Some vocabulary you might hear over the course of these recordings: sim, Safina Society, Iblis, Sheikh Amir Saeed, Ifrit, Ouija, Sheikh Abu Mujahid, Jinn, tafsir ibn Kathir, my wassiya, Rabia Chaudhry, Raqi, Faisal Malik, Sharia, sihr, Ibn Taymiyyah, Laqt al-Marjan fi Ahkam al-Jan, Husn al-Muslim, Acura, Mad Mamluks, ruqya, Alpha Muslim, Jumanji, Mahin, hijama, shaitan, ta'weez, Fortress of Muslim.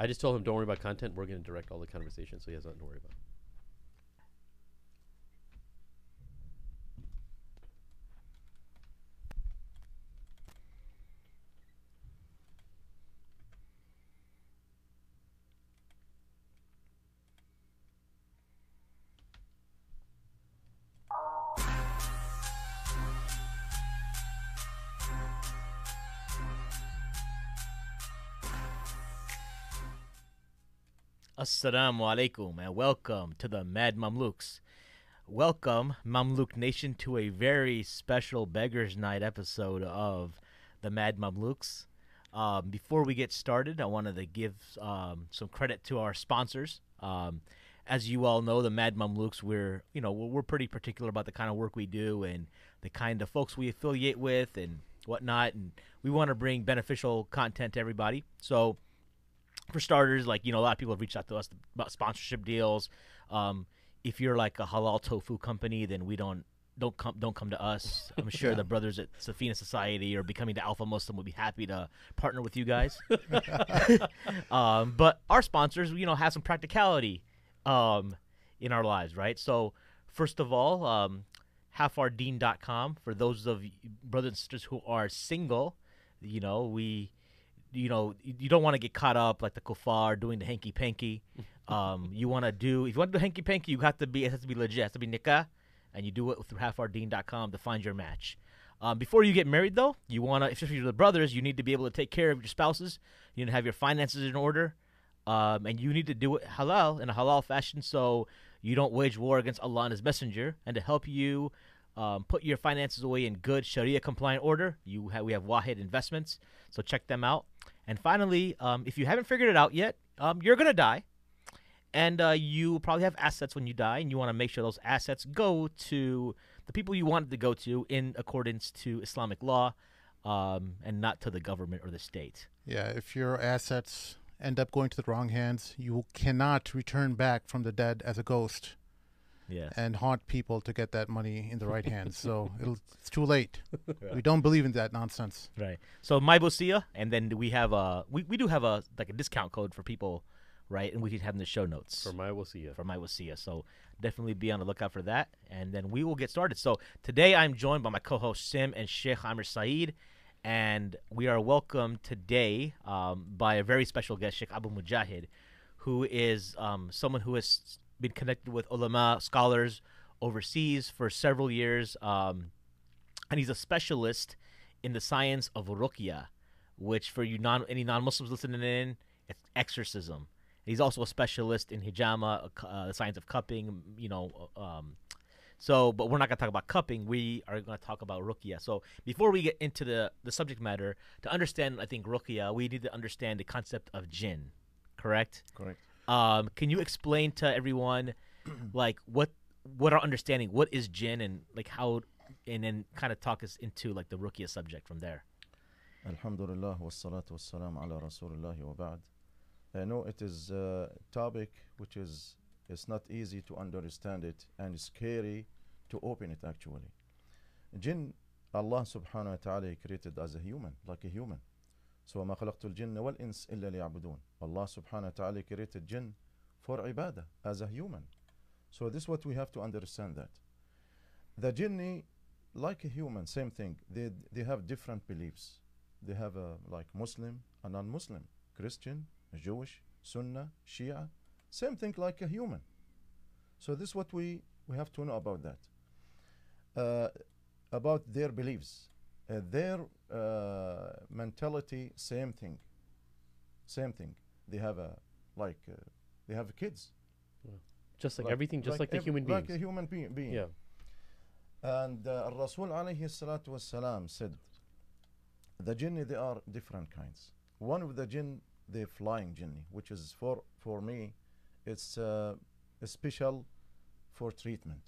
I just told him, don't worry about content. We're going to direct all the conversation, so he has nothing to worry about. Assalamu alaikum and welcome to the Mad Mamluks. Welcome, Mamluk Nation, to a very special Beggars Night episode of the Mad Mamluks. Before we get started, I wanted to give some credit to our sponsors. As you all know, the Mad Mamluks, we're pretty particular about the kind of work we do and the kind of folks we affiliate with and whatnot, and we want to bring beneficial content to everybody. So, for starters, like, you know, a lot of people have reached out to us about sponsorship deals. If you're like a halal tofu company, then we don't come to us. I'm sure the brothers at Safina Society or Becoming the Alpha Muslim would be happy to partner with you guys. But our sponsors, you know, have some practicality in our lives, right? So first of all, halfourdeen.com, for those of you brothers and sisters who are single, you know, you don't want to get caught up like the kuffar doing the hanky panky. If you want to do hanky panky, you have to be, it has to be legit, it has to be nikah, and you do it through halfourdeen.com to find your match. Before you get married, though, you want to, especially the brothers, you need to be able to take care of your spouses. You need to have your finances in order, and you need to do it halal, in a halal fashion, so you don't wage war against Allah and His Messenger. And to help you put your finances away in good Sharia-compliant order, we have Wahid Investments, so check them out. And finally, if you haven't figured it out yet, you're going to die, and you probably have assets when you die, and you want to make sure those assets go to the people you want it to go to in accordance to Islamic law, and not to the government or the state. Yeah, if your assets end up going to the wrong hands, you cannot return back from the dead as a ghost. Yes. And haunt people to get that money in the right hand. So it's too late. Right. We don't believe in that nonsense. Right. So my wassiya, and then we have a we do have a like a discount code for people, right? And we can have in the show notes for my wassiya. For my wassiya. So definitely be on the lookout for that, and then we will get started. So today I'm joined by my co-host Sim and Sheikh Amir Saeed, and we are welcomed today by a very special guest, Sheikh Abu Mujahid, who is someone who is been connected with ulama, scholars overseas for several years, and he's a specialist in the science of ruqya, which for you any non-Muslims listening in, it's exorcism. He's also a specialist in hijama, the science of cupping, you know. But we're not going to talk about cupping. We are going to talk about ruqya. So before we get into the subject matter, to understand, I think, ruqya, we need to understand the concept of jinn, correct? Correct. Can you explain to everyone, like, what our understanding, what is jinn, and like how, and then kind of talk us into like the ruqya subject from there? Alhamdulillah, wassalatu wassalam ala rasulullahi wa ba'd. No, it is a topic which is, it's not easy to understand it, and scary to open it actually. Jinn, Allah subhanahu wa ta'ala created as a human, like a human. So وَمَا خَلَقْتُ الْجِنَّ وَالْإِنسَ إِلَّا لِيَعْبُدُونَ. Allah subhanahu wa ta'ala created jinn for ibadah, as a human. So this is what we have to understand, that the jinni, like a human, same thing. They have different beliefs. They have a like Muslim, a non-Muslim, Christian, Jewish, Sunnah, Shia, same thing like a human. So this is what we have to know about that, about their beliefs. Their mentality, same thing. They have a like they have kids, yeah. Just like everything, just like the human beings, like a human being. Yeah. And Rasul alayhi salatu wasalam said, the jinni, they are different kinds. One of the jinn, the flying jinni, which is for me, it's special for treatment.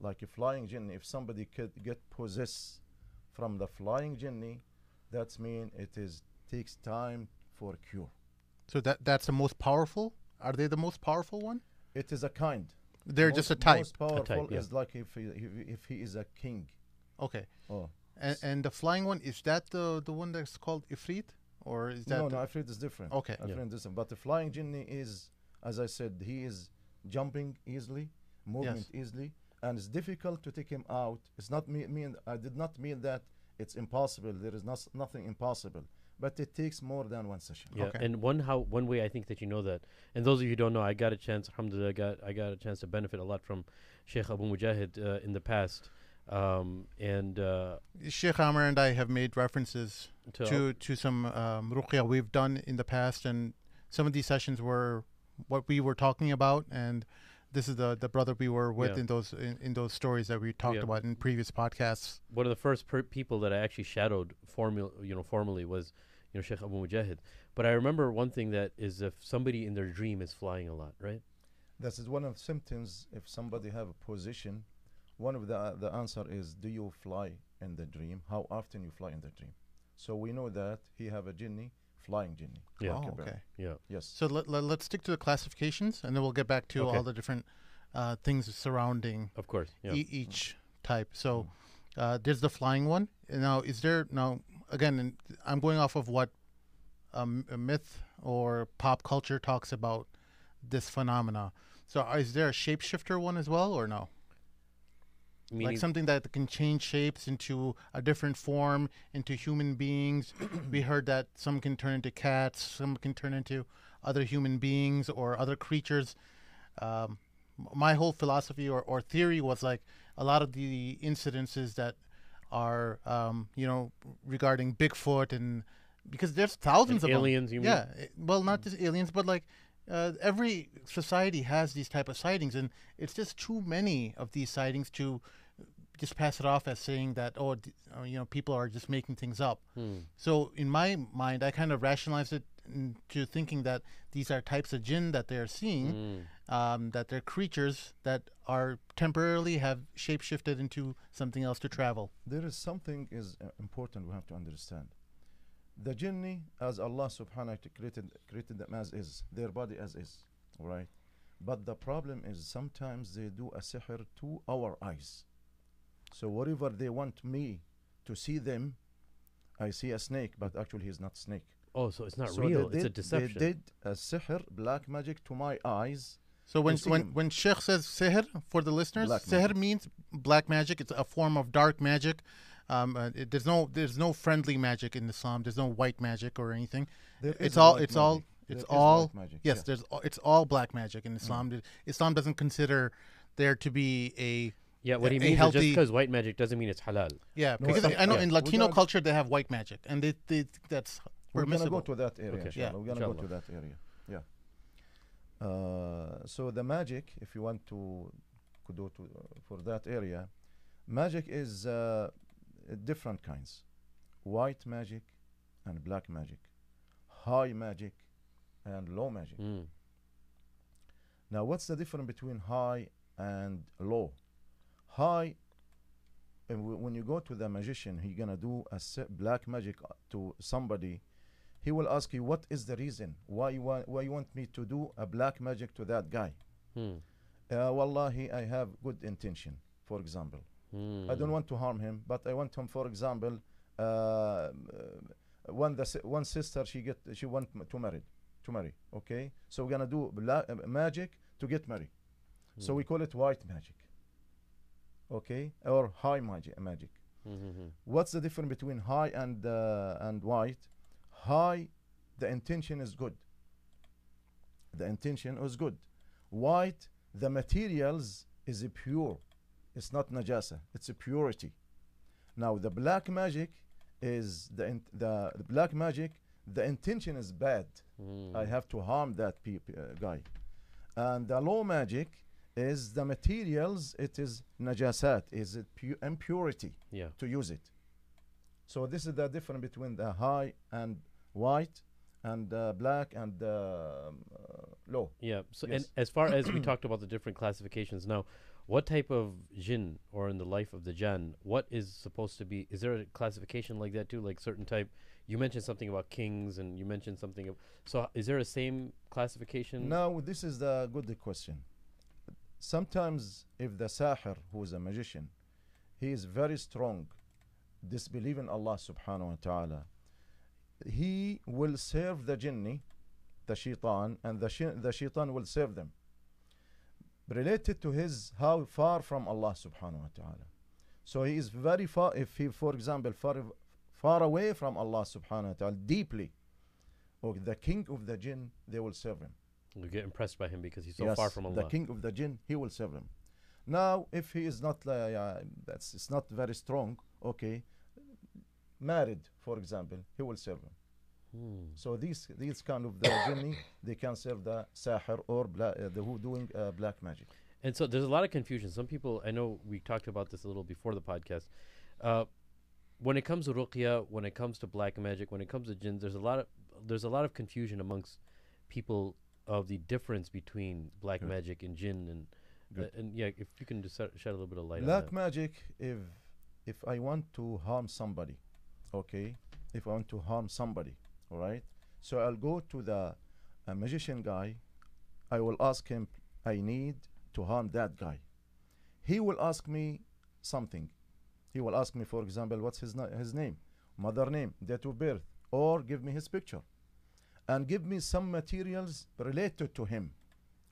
Like a flying jinni, if somebody could get possessed from the flying jinni, that means it is takes time for cure. So that's the most powerful? Are they the most powerful one? It is a kind. They're just a type. Most powerful is like if he is a king. Okay. Oh. And the flying one, is that the one that's called Ifrit? or is that? No, Afrit is different. Okay. Afrit is different. But the flying jinni is, as I said, he is jumping easily, movement easily, and it's difficult to take him out. It's not mean, I did not mean that it's impossible. There is nothing impossible. But it takes more than one session. Yeah, okay. And one way I think that you know that, and those of you who don't know, I got a chance, alhamdulillah, I got a chance to benefit a lot from Sheikh Abu Mujahid in the past. Sheikh Amir and I have made references to some ruqya we've done in the past, and some of these sessions were what we were talking about, and this is the brother we were with in those stories that we talked about in previous podcasts. One of the first people that I actually shadowed formally was Sheikh Abu Mujahid. But I remember one thing, that is if somebody in their dream is flying a lot, right? This is one of the symptoms. If somebody have a position, one of the answer is, do you fly in the dream? How often you fly in the dream? So we know that he have a jinni, flying jinni. Yeah. Oh, okay. Yeah. Yes. So let's stick to the classifications, and then we'll get back to all the different things surrounding. Of course. Yeah. Each type. So there's the flying one. And now, again, I'm going off of what a myth or pop culture talks about this phenomena. So is there a shapeshifter one as well, or no? Meaning, like something that can change shapes into a different form, into human beings. We heard that some can turn into cats, some can turn into other human beings or other creatures. My whole philosophy or theory was like a lot of the incidences that are, regarding Bigfoot, and because there's thousands of aliens. You mean? Yeah, well, not just aliens, but like. Every society has these type of sightings, and it's just too many of these sightings to just pass it off as saying that, oh, people are just making things up. So in my mind, I kind of rationalized it into thinking that these are types of jinn that they're seeing, that they're creatures that are temporarily have shape-shifted into something else to travel. There is something is important we have to understand. The jinni, as Allah subhanahu wa ta'ala created them as is, their body as is, right? But the problem is sometimes they do a sihr to our eyes. So wherever they want me to see them, I see a snake, but actually he's not snake. Oh, so it's not real, it's a deception. They did a sihr, black magic, to my eyes. So when Sheikh says sihr, for the listeners, sihr means black magic. It's a form of dark magic. There's no friendly magic in Islam. There's no white magic or anything. It's all black magic in Islam. Islam doesn't consider there to be a what he means is just because white magic doesn't mean it's halal. Yeah, because I know in Latino culture they have white magic, and they that's permissible. We're gonna go to that area. Okay. Yeah, we're gonna go to that area. Yeah. So the magic, if you want to go to for that area, magic is. Different kinds: white magic and black magic, high magic and low magic. Now, what's the difference between high and low? High, and when you go to the magician, he's gonna do a black magic to somebody. He will ask you, what is the reason why you want me to do a black magic to that guy? Wallahi, I have good intention, for example. I don't want to harm him, but I want him, for example, one sister, she want to marry. Okay, so we're gonna do magic to get married. So we call it white magic. Okay, or high magic. What's the difference between high and white? High, the intention is good. White, the materials is pure. It's not najasa, it's a purity. Now the black magic is the black magic, the intention is bad. I have to harm that guy. And the low magic is the materials, it is najasat, is it impurity to use it. So this is the difference between the high and white and black and low. Yeah, so and as far as we talked about the different classifications, now what type of jinn, or in the life of the Jinn, what is supposed to be? Is there a classification like that too? Like certain type, you mentioned something about kings, and you mentioned something. So is there a same classification? No, this is the good question. Sometimes if the sahir, who is a magician, he is very strong, disbelieving Allah subhanahu wa ta'ala, he will serve the jinni, the shaitan, and the shaitan will serve them. Related to his how far from Allah subhanahu wa ta'ala. So he is very far, if he, for example, far away from Allah subhanahu wa ta'ala, deeply, or the king of the jinn, they will serve him. You get impressed by him because he's so far from Allah. The king of the jinn, he will serve him. Now, if he is not, it's not very strong, okay, married, for example, he will serve him. So these kind of the jinni, they can serve the sahir or the who doing black magic. And so there's a lot of confusion. Some people, I know we talked about this a little before the podcast. When it comes to ruqya, when it comes to black magic, when it comes to jinn, there's a lot of confusion amongst people of the difference between black magic and jinn, and yeah, if you can just shed a little bit of light on that. Black magic, if I want to harm somebody, okay, if I want to harm somebody, all right, so I'll go to the magician guy. I will ask him, I need to harm that guy. He will ask me something. He will ask me, for example, what's his name, mother name, date of birth, or give me his picture, and give me some materials related to him,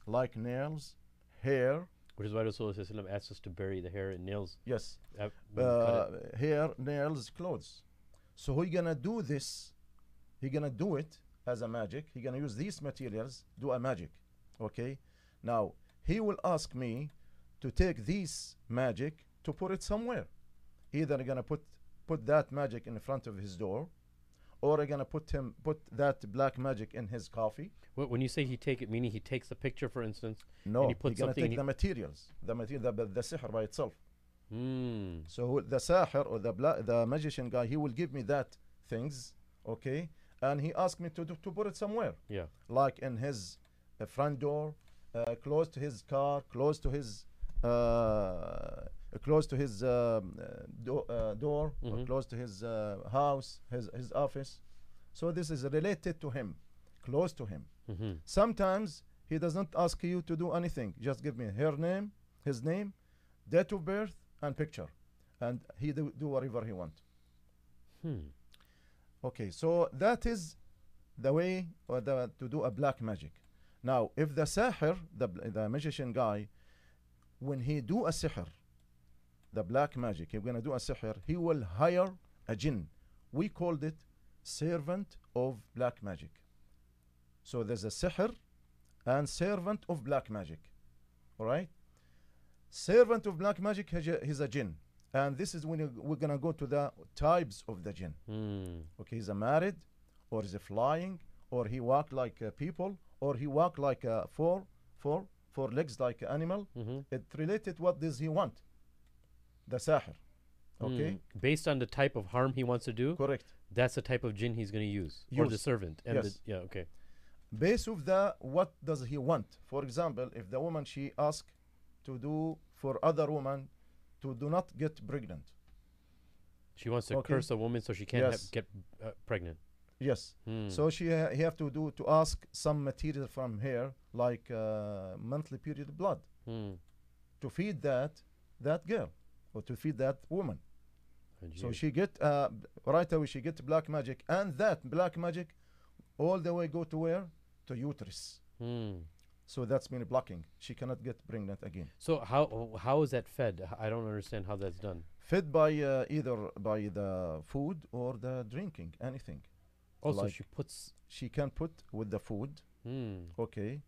like nails, hair. Which is why Rasulullah asked us to bury the hair and nails. Yes, hair, nails, clothes. So he's gonna do this. He's gonna do it as a magic. He's gonna use these materials, do a magic. Okay. Now he will ask me to take this magic to put it somewhere. Either I'm gonna put that magic in front of his door, or I'm gonna put that black magic in his coffee. When you say he take it, meaning he takes the picture, for instance. No, he's gonna take the materials. The sihr by itself. So the sahir or the magician guy, he will give me that things, okay, and he asked me to put it somewhere, yeah, like in his front door, close to his car, close to his door, or close to his house, his office. So this is related to him, close to him. Sometimes he does not ask you to do anything. Just give me her name, his name, date of birth, and picture, and he do whatever he want. Okay, so that is the way or to do a black magic. Now, if the sahir, the magician guy, when he do a sihr, the black magic, he's gonna do a sihr, he will hire a jinn. We called it servant of black magic. So there's a sihr and servant of black magic. All right. Servant of black magic, he's a jinn, and this is when we're gonna go to the types of the jinn. Okay, he's a married, or he's a flying, or he walk like people, or he walk like four legs like an animal. It related what does he want, the sahir, okay, based on the type of harm he wants to do. Correct. That's the type of jinn he's going to use, or the servant. And yes. Yeah, okay. Based of the what does he want. For example, if the woman she asks to do for other woman to do not get pregnant. She wants to curse a woman so she can't get pregnant. Yes. So he have to do to ask some material from her, like monthly period blood, to feed that girl or to feed that woman. So she get right away she get black magic, and that black magic all the way go to where? To uterus. So that's mean blocking. She cannot get pregnant again. So how is that fed? I don't understand how that's done. Fed by either by the food or the drinking, anything. Also, like she can put with the food. Okay.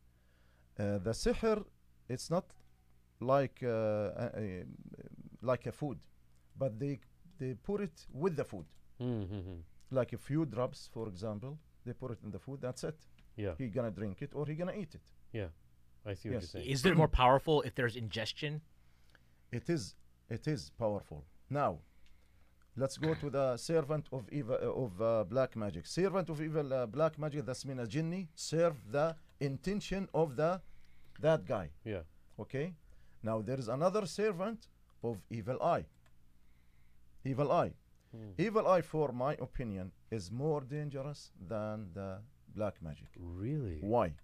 The sihr, it's not like like a food, but they put it with the food. Like a few drops, for example, they put it in the food. That's it. Yeah. He gonna drink it or he gonna eat it. Yeah, I see what you're saying. Is it more powerful if there's ingestion? It is powerful. Now, let's go to the servant of evil, black magic. Servant of evil, black magic. That's mean a jinni serve the intention of that guy. Yeah. Okay. Now there is another servant of evil eye. Evil eye. Evil eye, for my opinion, is more dangerous than the black magic. Really? Why?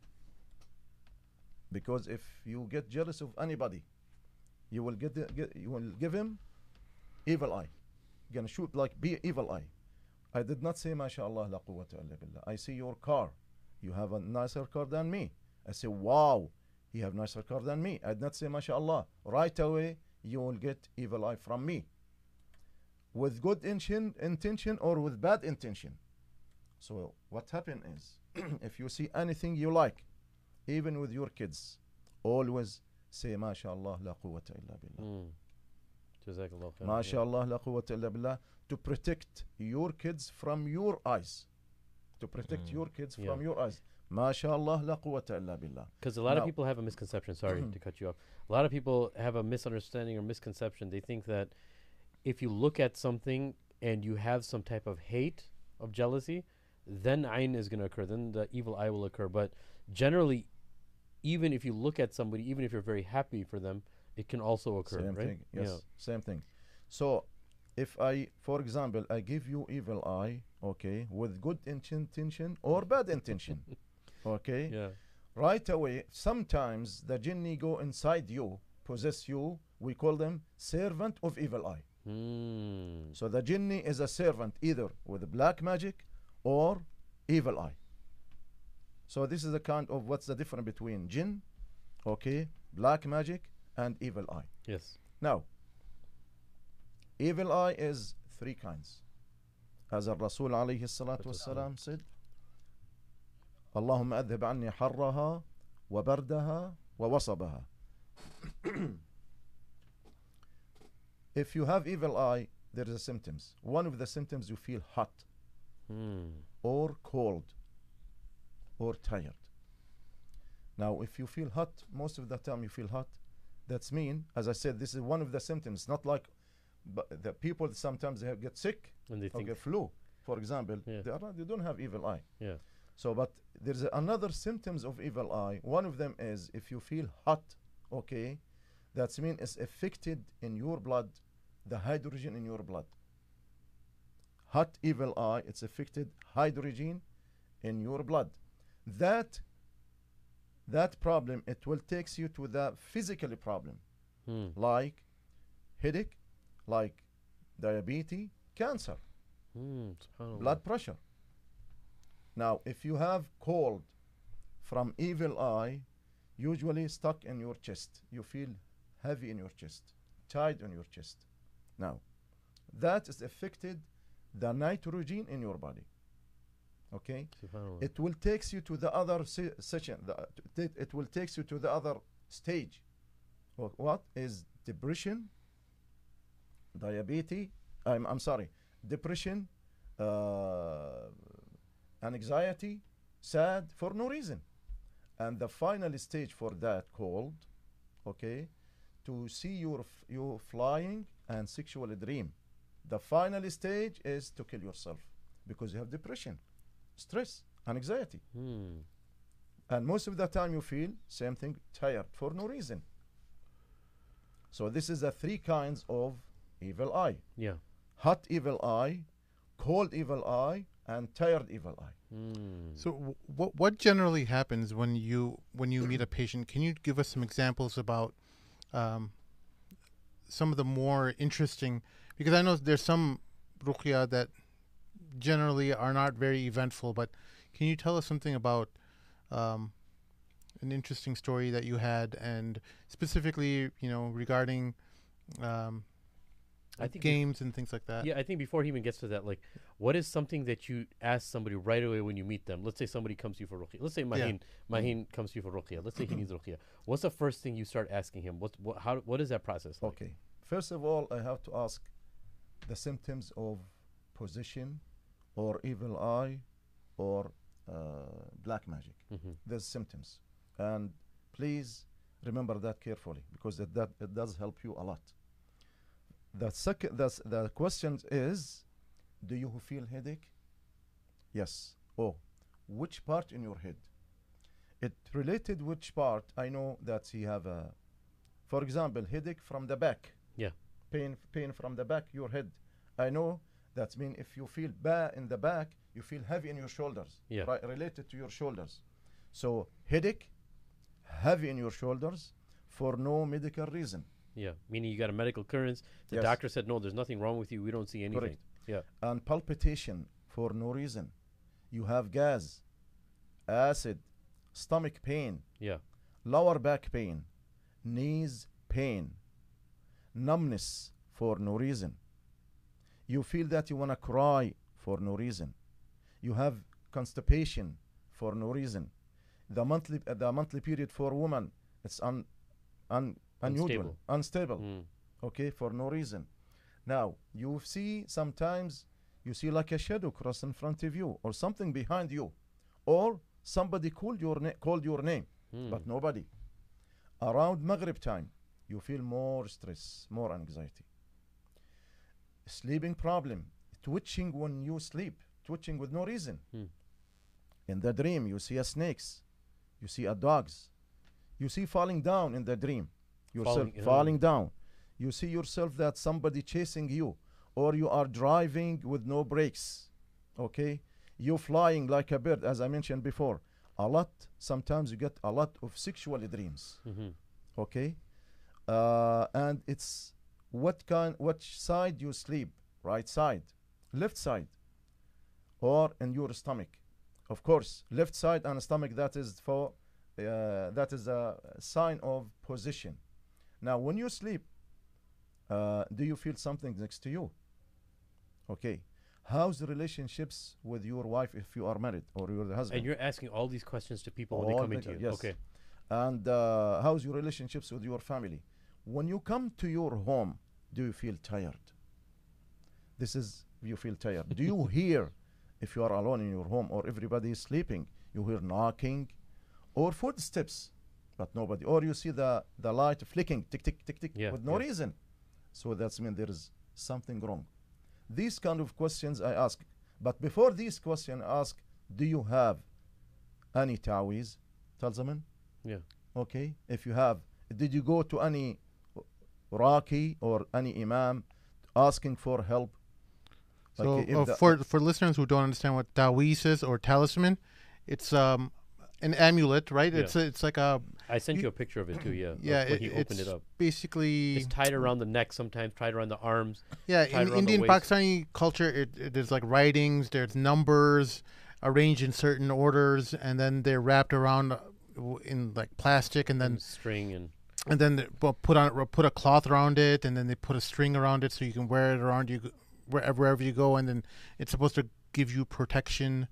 Because if you get jealous of anybody, you will you will give him evil eye. You're gonna shoot like be evil eye. I did not say, mashallah, la quwwata illa billah. I see your car. You have a nicer car than me. I say, wow, you have a nicer car than me. I did not say, mashallah, right away you will get evil eye from me. With good intention or with bad intention. So what happened is, if you see anything you like, even with your kids, always say, mashallah, la quwwata illa billah. MashaAllah, la quwwata illa billah, to protect your kids from your eyes. To protect your kids from your eyes. MashaAllah, la quwwata illa billah. Because a lot of people have a misconception, sorry to cut you off. A lot of people have a misunderstanding or misconception. They think that if you look at something and you have some type of hate, of jealousy, then ayn is going to occur, then the evil eye will occur. But generally, even if you look at somebody, even if you're very happy for them, it can also occur, same right? Thing, yes, same thing. So, if I, for example, I give you evil eye, okay, with good intention or bad intention, okay? Yeah. Right away, sometimes the jinni go inside you, possess you. We call them servant of evil eye. So the jinni is a servant either with black magic or evil eye. So this is the kind of what's the difference between jinn, okay, black magic, and evil eye. Yes. Now, evil eye is three kinds. As Rasul alayhi salatu wassalam said, Allahumma adhib anni harraha wa bardaha wa wasabaha. If you have evil eye, there is a symptoms. One of the symptoms, you feel hot or cold or tired. Now, if you feel hot, most of the time you feel hot, that's mean, as I said, this is one of the symptoms. Not like the people sometimes they get sick and they think get flu, for example. Yeah. They don't have evil eye. Yeah. So, but there's another symptoms of evil eye. One of them is if you feel hot, okay, that's mean it's affected in your blood, the hydrogen in your blood. Hot evil eye, it's affected hydrogen in your blood. That problem, it will takes you to the physical problem, like headache, like diabetes, cancer, blood pressure. Now, if you have cold from evil eye, usually stuck in your chest, you feel heavy in your chest, tight on your chest. Now, that is affected the nitrogen in your body. Okay, it will takes you to the other section. It will takes you to the other stage. What is depression? Diabetes. I'm sorry. Depression, anxiety, sad for no reason, and the final stage for that cold. Okay, to see you flying and sexual dream. The final stage is to kill yourself because you have depression, stress and anxiety, and most of the time you feel same thing, tired for no reason. So this is the three kinds of evil eye. Yeah, hot evil eye, cold evil eye, and tired evil eye. So what generally happens when you meet a patient? Can you give us some examples about some of the more interesting, because I know there's some ruqya that generally are not very eventful, but can you tell us something about an interesting story that you had, and specifically, you know, regarding I think games and things like that? Yeah, I think before he even gets to that, like, what is something that you ask somebody right away when you meet them? Let's say somebody comes to you for ruqya. Let's say Mahin, Mahin comes to you for ruqya. Let's say he needs ruqya. What's the first thing you start asking him? What is that process like? Okay, first of all, I have to ask the symptoms of position or evil eye or black magic. There's symptoms, and please remember that carefully, because it does help you a lot. The second, the question is, do you feel headache? Yes. Oh, which part in your head? It related which part. I know that you have a, for example, headache from the back. Yeah, pain from the back your head. I know that means if you feel bad in the back, you feel heavy in your shoulders, right, related to your shoulders. So headache, heavy in your shoulders for no medical reason. Yeah, meaning you got a medical occurrence. The doctor said, no, there's nothing wrong with you. We don't see anything. Correct. Yeah. And palpitation for no reason. You have gas, acid, stomach pain, lower back pain, knees pain, numbness for no reason. You feel that you want to cry for no reason. You have constipation for no reason. The monthly period for women, it's unusual, unstable, okay, for no reason. Now, you see sometimes you see like a shadow cross in front of you, or something behind you, or somebody called your name, but nobody. Around Maghrib time, you feel more stress, more anxiety. Sleeping problem, twitching when you sleep, twitching with no reason. In the dream, you see a snakes, you see a dogs, you see falling down in the dream, yourself falling down. You see yourself that somebody chasing you, or you are driving with no brakes, okay? You flying like a bird, as I mentioned before. A lot, sometimes you get a lot of sexual dreams, okay? And it's which side you sleep, right side, left side, or in your stomach. Of course, left side and stomach, that is for that is a sign of position. Now, when you sleep, do you feel something next to you? Okay. How's the relationships with your wife if you are married, or your husband? And you're asking all these questions to people when they come into you. Yes. Okay. And how's your relationships with your family? When you come to your home, do you feel tired? This is, you feel tired. Do you hear, if you are alone in your home or everybody is sleeping, you hear knocking or footsteps, but nobody. Or you see the light flicking, tick, tick, tick, tick, with no reason. So that's mean there is something wrong. These kind of questions I ask. But before these questions, I ask, do you have any ta'weez, Talzaman? Yeah. Okay. If you have, did you go to any Raqi or any Imam asking for help? So okay, for listeners who don't understand what ta'weez is or talisman, it's an amulet, right? It's like a... I sent you a picture of it too, when he opened it up. Basically... It's tied around the neck sometimes, tied around the arms. Yeah, in Indian Pakistani culture, there's like writings, there's numbers arranged in certain orders, and then they're wrapped around in like plastic, and then... string and... And then they put a cloth around it, and then they put a string around it so you can wear it around you wherever you go, and then it's supposed to give you protection.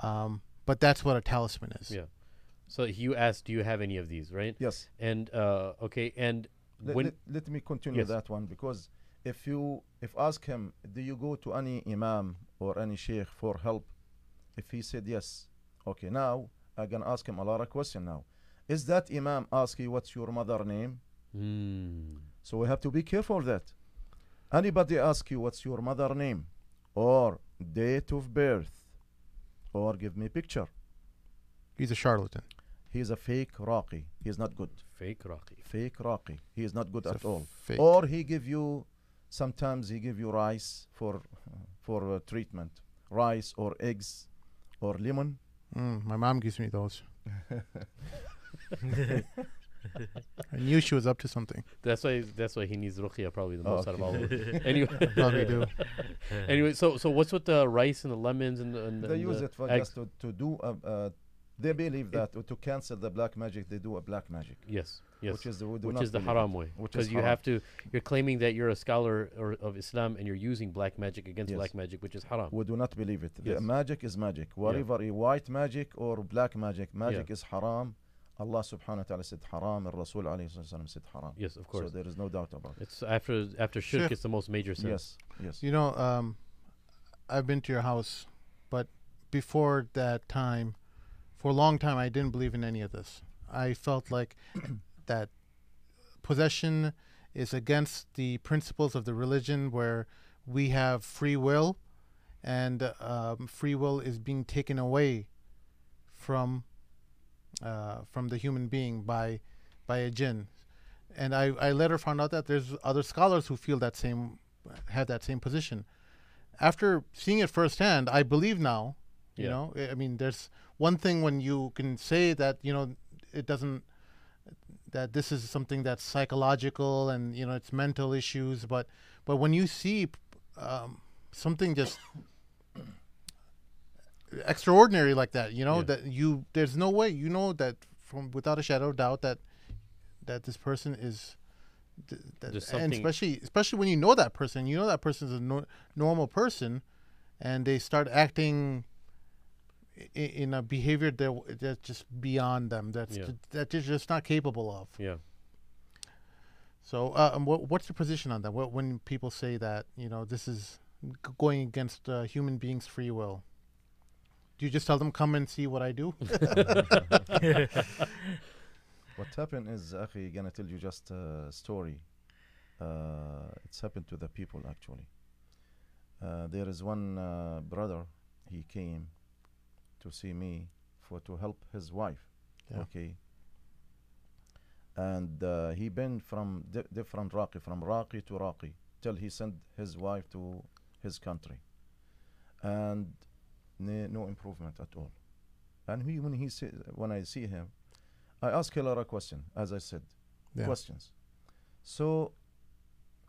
But that's what a talisman is. Yeah. So you asked, do you have any of these, right? Yes. And okay, and let me continue that one, because if ask him, do you go to any imam or any sheikh for help? If he said yes, okay, now I'm gonna ask him a lot of question now. Is that imam ask you what's your mother name? So we have to be careful that anybody ask you what's your mother name or date of birth, or give me a picture. He's a charlatan. He's a fake Raqi. He's not good. Fake Raqi. Fake Raqi. He is not good at all. Fake. Or he give you, sometimes he give you rice for treatment. Rice or eggs or lemon. My mom gives me those. I knew she was up to something. That's why he needs Ruqya probably the most out of all of it. Anyway, probably do. Anyway, so what's with the rice and the lemons and they use it for just to do. They believe that to cancel the black magic, they do a black magic. Yes. Which is the haram way. Because you have to. You're claiming that you're a scholar of Islam and you're using black magic against black magic, which is haram. We do not believe it. The magic is magic. Whatever white magic or black magic is haram. Allah subhanahu wa ta'ala said haram, and Rasul alayhi wasallam said haram. Yes, of course. So there is no doubt about it. It's after shirk, it's the most major sin. Yes. You know, I've been to your house, but before that time, for a long time, I didn't believe in any of this. I felt like that possession is against the principles of the religion where we have free will, and free will is being taken away from the human being by a jinn. And I later found out that there's other scholars who feel that have that same position. After seeing it firsthand, I believe now, you know, I mean, there's one thing when you can say that, you know, that this is something that's psychological and, you know, it's mental issues, but when you see something just extraordinary like that, you know, that you, there's no way, you know, that from without a shadow of doubt that this person is, and especially when you know that person, you know that person is a normal person, and they start acting in a behavior that's just beyond them, that's that they're just not capable of. Yeah. So what's your position on that? What, when people say that, you know, this is going against human beings' free will, do you just tell them, come and see what I do? What happened is, Akhi, gonna tell you just a story. It's happened to the people, actually. There is one brother, he came to see me to help his wife, okay? And he been from Raqi to Raqi, till he sent his wife to his country. And no improvement at all. And he, when I see him, I ask a lot of questions, as I said, questions. So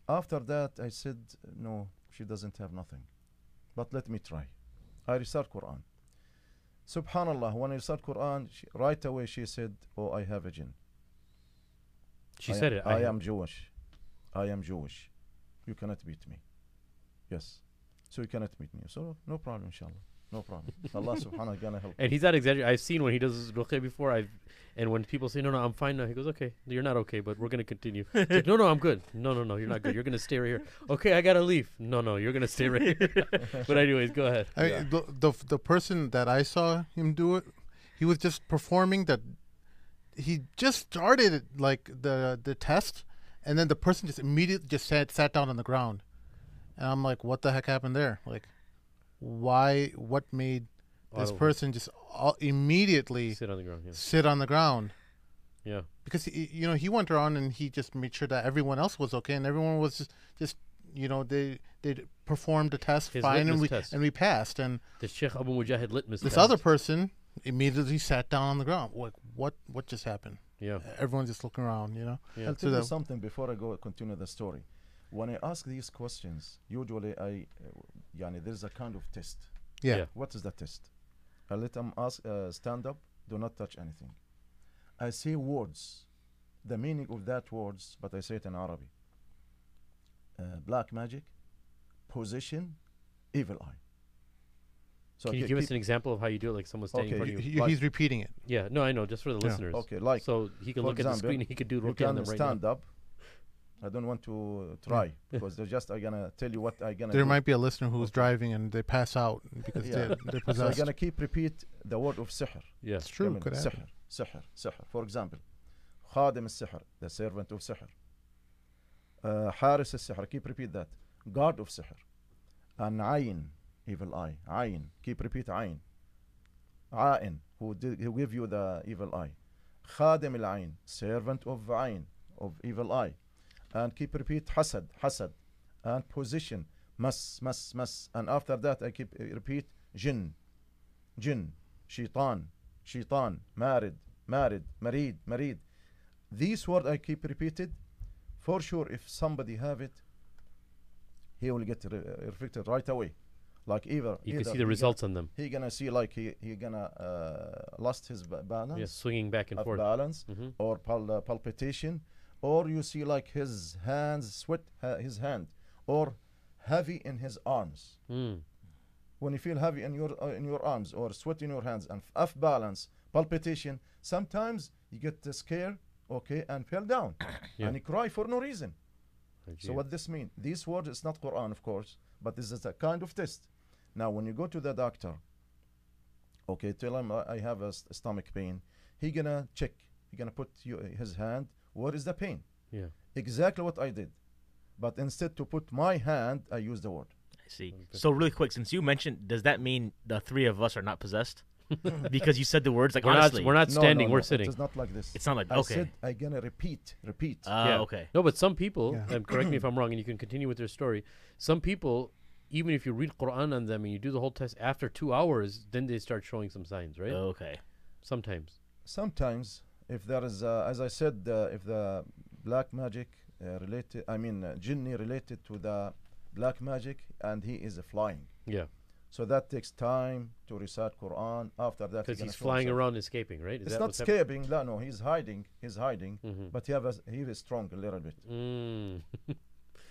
after that, I said, no, she doesn't have nothing, but let me try. I researched Quran. Subhanallah, when I researched Quran, right away she said, oh, I have a jinn. She said it. I am Jewish. I am Jewish. You cannot beat me. Yes. So you cannot beat me. So no problem, inshallah. No problem. Allah subhanahu wa ta'ala gonna help. And he's not exaggerating. I've seen when he does ruqya before, and when people say, no, no, I'm fine now, he goes, okay, you're not okay, but we're going to continue. Like, no, no, I'm good. No, no, no, you're not good. You're going to stay right here. Okay, I got to leave. No, no, you're going to stay right here. But anyways, go ahead. I mean, the person that I saw him do it, he was just performing that. He just started like the test, and then the person just immediately just sat down on the ground, and I'm like, what the heck happened there? Like, why? What made this person just immediately sit on the ground? Yeah. Sit on the ground. Yeah, because he, you know, he went around and he just made sure that everyone else was okay, and everyone was just you know, they performed the test fine, and we passed. And the Sheikh Abu Mujahid litmus test. This other person immediately sat down on the ground. Like, what just happened? Yeah, everyone's just looking around, you know. Yeah. I'll tell you something before I go continue the story. When I ask these questions, usually I, yani, there's a kind of test. Yeah. What is the test? I let them ask, stand up, do not touch anything. I say words, the meaning of that words, but I say it in Arabic. Black magic, possession, evil eye. So can you give us an example of how you do it? Like someone standing in front of you. Like he's repeating it. Yeah, no, I know, just for the listeners. Okay, like so he can look at the screen. He could do ruqya on them right now. Stand up. I don't want to try because they're just. I'm gonna tell you what I'm gonna. There might be a listener who's driving and they pass out because they're possessed. So I'm gonna repeat the word of sihr. Yeah, it's true. Could happen. Sihr, sihr, sihr. For example, khadim al-sihr, the servant of sihr. Haris al-sihr. Keep repeat that. God of sihr. An ayn. Evil eye, ayn. Keep repeat ayn. Ayn, who give you the evil eye. Khadim al ayn, servant of ayn, of evil eye. And keep repeat hasad, hasad, and position mas, mas, mas. And after that, I keep repeat jinn, jinn, shaitan, shaitan, marid, marid, marid, marid. These words I keep repeated. For sure, if somebody have it, he will get affected right away. Like either can see the results on them. He gonna see like he gonna lost his balance. Yes, swinging back and forth. Balance or palpitation, or you see like his hands sweat, his hand, or heavy in his arms. When you feel heavy in your arms or sweat in your hands and off balance, palpitation. Sometimes you get scared, okay, and fell down, and you cry for no reason. So what this mean? These words is not Quran, of course, but this is a kind of test. Now, when you go to the doctor, okay, tell him I have a stomach pain. He gonna check. He gonna put his hand. What is the pain? Yeah. Exactly what I did, but instead to put my hand, I use the word. I see. So really quick, since you mentioned, does that mean the three of us are not possessed? Because you said the words like honestly, we're not standing, we're sitting. It's not like this. It's not like okay. I said I'm gonna repeat. Okay. No, but some people, and correct me if I'm wrong, and you can continue with your story. Some people, even if you read Quran on them and you do the whole test, after 2 hours, then they start showing some signs, right? Okay. Sometimes, if there is, as I said, if the black magic related, I mean, jinni related to the black magic, and he is flying. Yeah. So that takes time to recite Quran. After that, because he's flying around, escaping, right? Is it's that not escaping. No, he's hiding. He's hiding. Mm-hmm. But he is strong a little bit. Mm.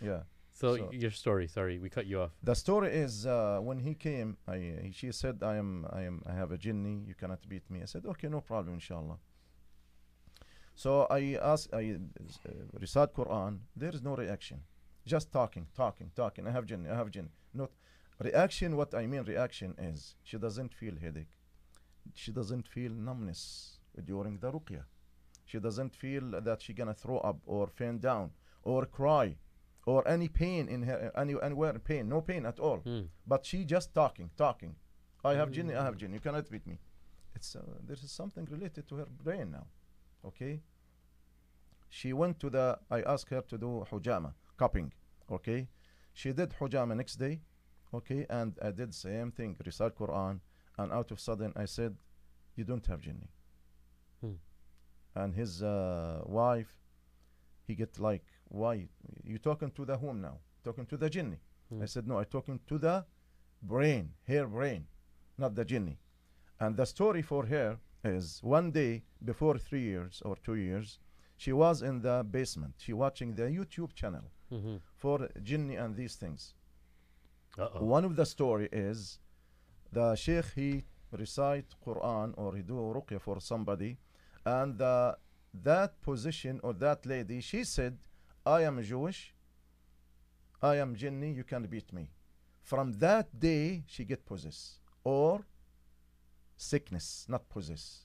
Yeah. So your story. Sorry, we cut you off. The story is when he came. She said, I have a jinni. You cannot beat me. I said, okay, no problem, inshallah. So I recite Quran. There is no reaction. Just talking. I have jinni. Not reaction. What I mean reaction is she doesn't feel headache. She doesn't feel numbness during the ruqya. She doesn't feel that she's gonna throw up or faint down or cry or any pain in her anywhere. Pain, no pain at all. Mm. But she just talking. I have jinni. You cannot beat me. It's there is something related to her brain now. Okay, she went to the, I asked her to do hujama, cupping, okay, she did hujama next day, okay, and I did same thing, recite Quran, and out of sudden I said, you don't have jinni. Hmm. And his wife, he get like, why, you talking to the whom now, talking to the jinni? Hmm. I said, no, I talking to the brain, her brain, not the jinni. And the story for her is one day before 3 years or 2 years, she was in the basement. She watching the YouTube channel for jinni and these things. One of the story is the sheikh, he recite Quran or he do ruqya for somebody, and that position or that lady, she said, I am Jewish, I am jinni, you can't beat me. From that day, she get possessed or sickness, not possess.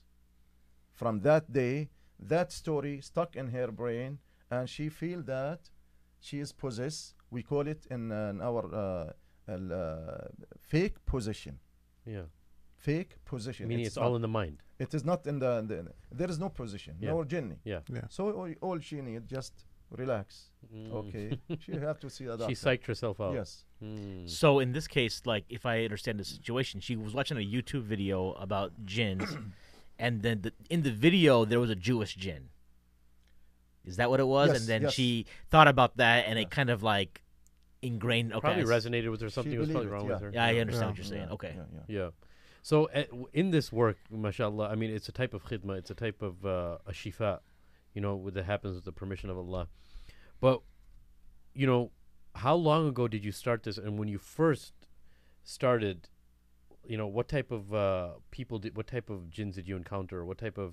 From that day, that story stuck in her brain, and she feel that she is possessed. We call it in our fake possession. Yeah, fake possession. Meaning it's all in the mind. It is not in the there is no possession, no jinni. Yeah. So all she need just relax. Mm. Okay, she had to see that. She psyched herself out. Yes. Mm. So in this case, like if I understand the situation, she was watching a YouTube video about jinns, and then in the video there was a Jewish jinn. Is that what it was? Yes, and then she thought about that, and it kind of like ingrained. Okay, probably resonated with her. Something was probably wrong with her. Yeah, I understand what you're saying. Okay. Yeah. So in this work, mashallah, I mean, it's a type of khidmah. It's a type of a shifa, you know, that happens with the permission of Allah. But, you know, how long ago did you start this? And when you first started, you know, what type of what type of jinns did you encounter? What type of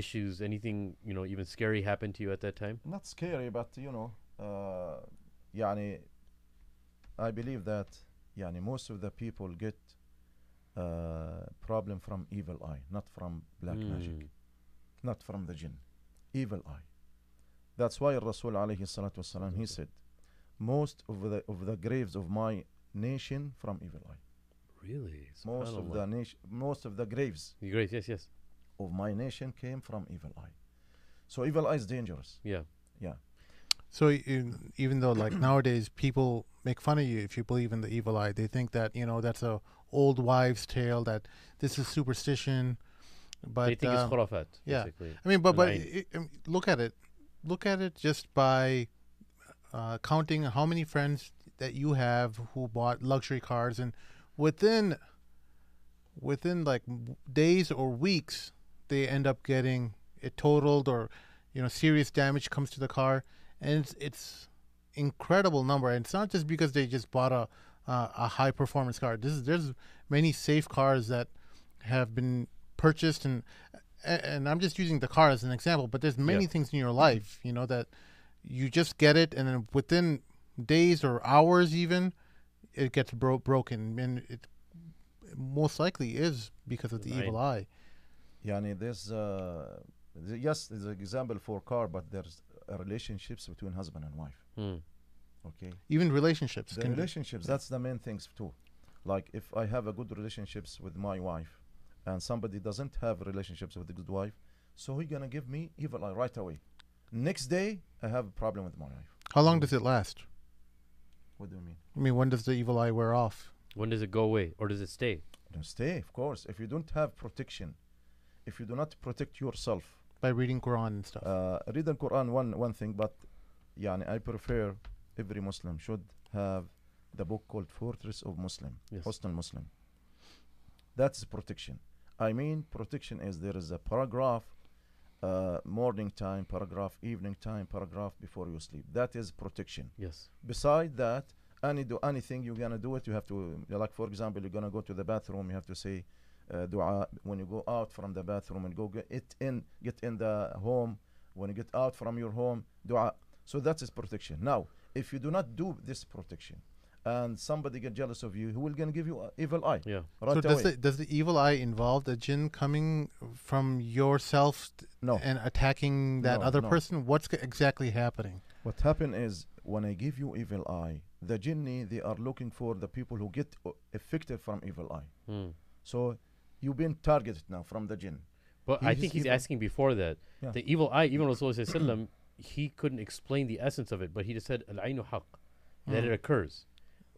issues, anything, you know, even scary happened to you at that time? Not scary, but, you know, yani, I believe that yani, most of the people get problem from evil eye, not from black magic, not from the jinn, evil eye. That's why Rasul alayhi salatu wasalam, he said, most of the graves of my nation from evil eye. Really? Most of the nation, most of the graves. The graves, yes. Of my nation came from evil eye. So evil eye is dangerous. Yeah. Yeah. So even though like nowadays people make fun of you if you believe in the evil eye, they think that, you know, that's a old wives' tale, that this is superstition. But they think it's khurafat, basically. I mean, but look at it. Look at it just by counting how many friends that you have who bought luxury cars, and within like days or weeks, they end up getting it totaled, or, you know, serious damage comes to the car, and it's incredible number. And it's not just because they just bought a high performance car. There's many safe cars that have been purchased, and I'm just using the car as an example, but there's many things in your life, you know, that you just get it, and then within days or hours even, it gets broken, and it most likely is because of the evil eye. Yani, there's yes, there's an example for car, but there's relationships between husband and wife. Hmm. Okay, even relationships. The relationships, that's the main things too. Like if I have a good relationships with my wife, and somebody doesn't have relationships with a good wife, so he's gonna give me evil eye right away. Next day, I have a problem with my wife. How long does it last? What do you mean? I mean, when does the evil eye wear off? When does it go away, or does it stay? It'll stay, of course. If you don't have protection, if you do not protect yourself by reading Quran and stuff. Reading Quran, one thing, but yani, I prefer every Muslim should have the book called Fortress of Muslim, Husn al-Muslim. That's protection. I mean, protection is there is a paragraph, morning time, paragraph evening time, paragraph before you sleep. That is protection. Yes. Beside that, anything you're gonna do it, you have to, like for example, you're gonna go to the bathroom, you have to say dua when you go out from the bathroom and go get in the home. When you get out from your home, dua. So that is protection. Now, if you do not do this protection, and somebody get jealous of you, who will gonna give you an evil eye? Yeah. Right, so does the evil eye involve the jinn coming from yourself and attacking that other person? What's exactly happening? What happened is when I give you evil eye, the jinni, they are looking for the people who get affected from evil eye. So you've been targeted now from the jinn. But I think he's asking before that. Yeah. The evil eye, even Rasulullah he couldn't explain the essence of it, but he just said al-ainu haq, that it occurs.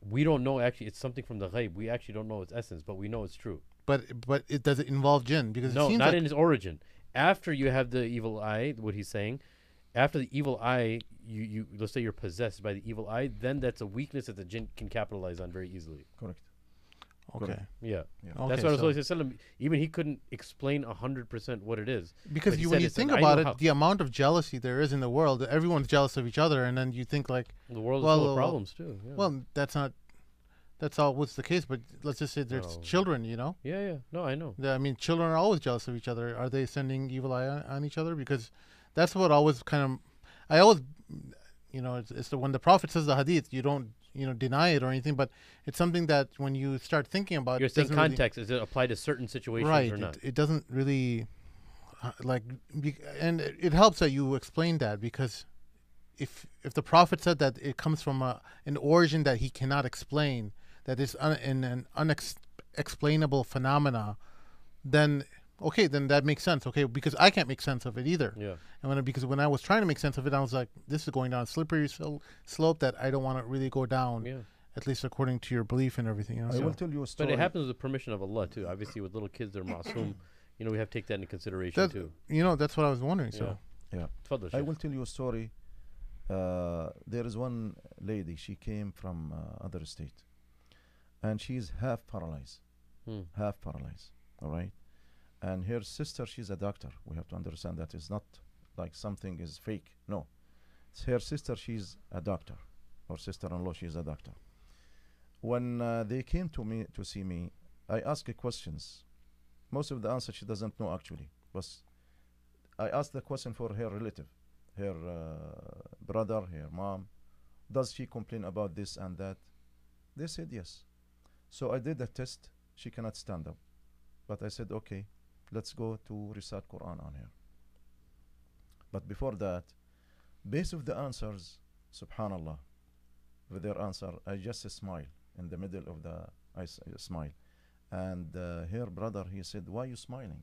We don't know actually, it's something from the ghaib. We actually don't know its essence, but we know it's true. But it does it involve jinn? Because no, it seems not like in its origin. After you have the evil eye, what he's saying, after the evil eye, you let's say you're possessed by the evil eye, then that's a weakness that the jinn can capitalize on very easily. Correct. Okay. Correct. Yeah. Okay, that's what Rasulullah so. Even he couldn't explain 100% what it is. Because when you think about it, the amount of jealousy there is in the world, everyone's jealous of each other, and then you think like the world is full of problems too. Yeah. Well, that's all what's the case, but let's just say there's children, you know? Yeah, yeah. No, I know. I mean, children are always jealous of each other. Are they sending evil eye on each other? Because that's what always kind of, I always, you know, it's when the Prophet says the hadith, you don't, you know, deny it or anything, but it's something that when you start thinking about, you're saying context, really, does it apply to certain situations or not? It doesn't really, and it helps that you explain that, because if the Prophet said that it comes from an origin that he cannot explain, that is an unexplainable phenomena, then okay, then that makes sense. Okay, because I can't make sense of it either. Yeah. And because when I was trying to make sense of it, I was like, this is going down a slippery slope that I don't want to really go down. Yeah. At least according to your belief and everything else. I will tell you a story. But it happens with the permission of Allah too. Obviously, with little kids, they're masoom. You know, we have to take that into consideration too. You know, that's what I was wondering. Yeah. So yeah. I will tell you a story. There is one lady. She came from other state, and she is half paralyzed. Half paralyzed. All right. And her sister, she's a doctor. We have to understand that it's not like something is fake. No. It's her sister, she's a doctor. Her sister-in-law, she's a doctor. When they came to me to see me, I asked her questions. Most of the answer she doesn't know actually. I asked the question for her relative, her brother, her mom. Does she complain about this and that? They said yes. So I did the test. She cannot stand up. But I said, okay, let's go to recite Quran on her. But before that, based on the answers, subhanallah, with their answer, I just smile in the middle of the, smile. And her brother, he said, why are you smiling?